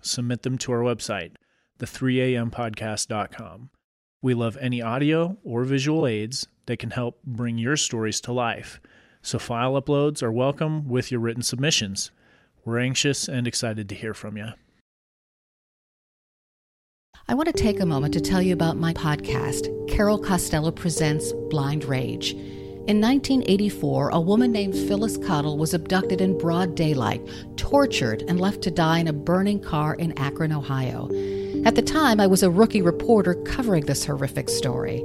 submit them to our website, the three a m podcast dot com. We love any audio or visual aids that can help bring your stories to life, so file uploads are welcome with your written submissions. We're anxious and excited to hear from you. I want to take a moment to tell you about my podcast, Carol Costello Presents Blind Rage. In nineteen eighty-four, a woman named Phyllis Cottle was abducted in broad daylight, tortured, and left to die in a burning car in Akron, Ohio. At the time, I was a rookie reporter covering this horrific story.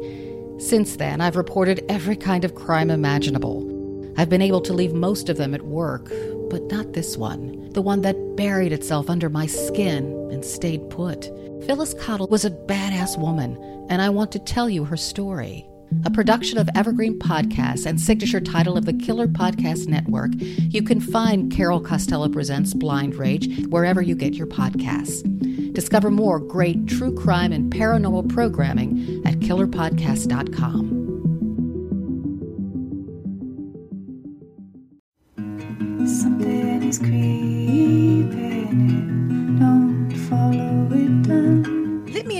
Since then, I've reported every kind of crime imaginable. I've been able to leave most of them at work, but not this one, the one that buried itself under my skin and stayed put. Phyllis Cottle was a badass woman, and I want to tell you her story. A production of Evergreen Podcasts and signature title of the Killer Podcast Network, you can find Carol Costello Presents Blind Rage wherever you get your podcasts. Discover more great true crime and paranormal programming at killer podcast dot com. Something is creeping, don't follow it down. Let me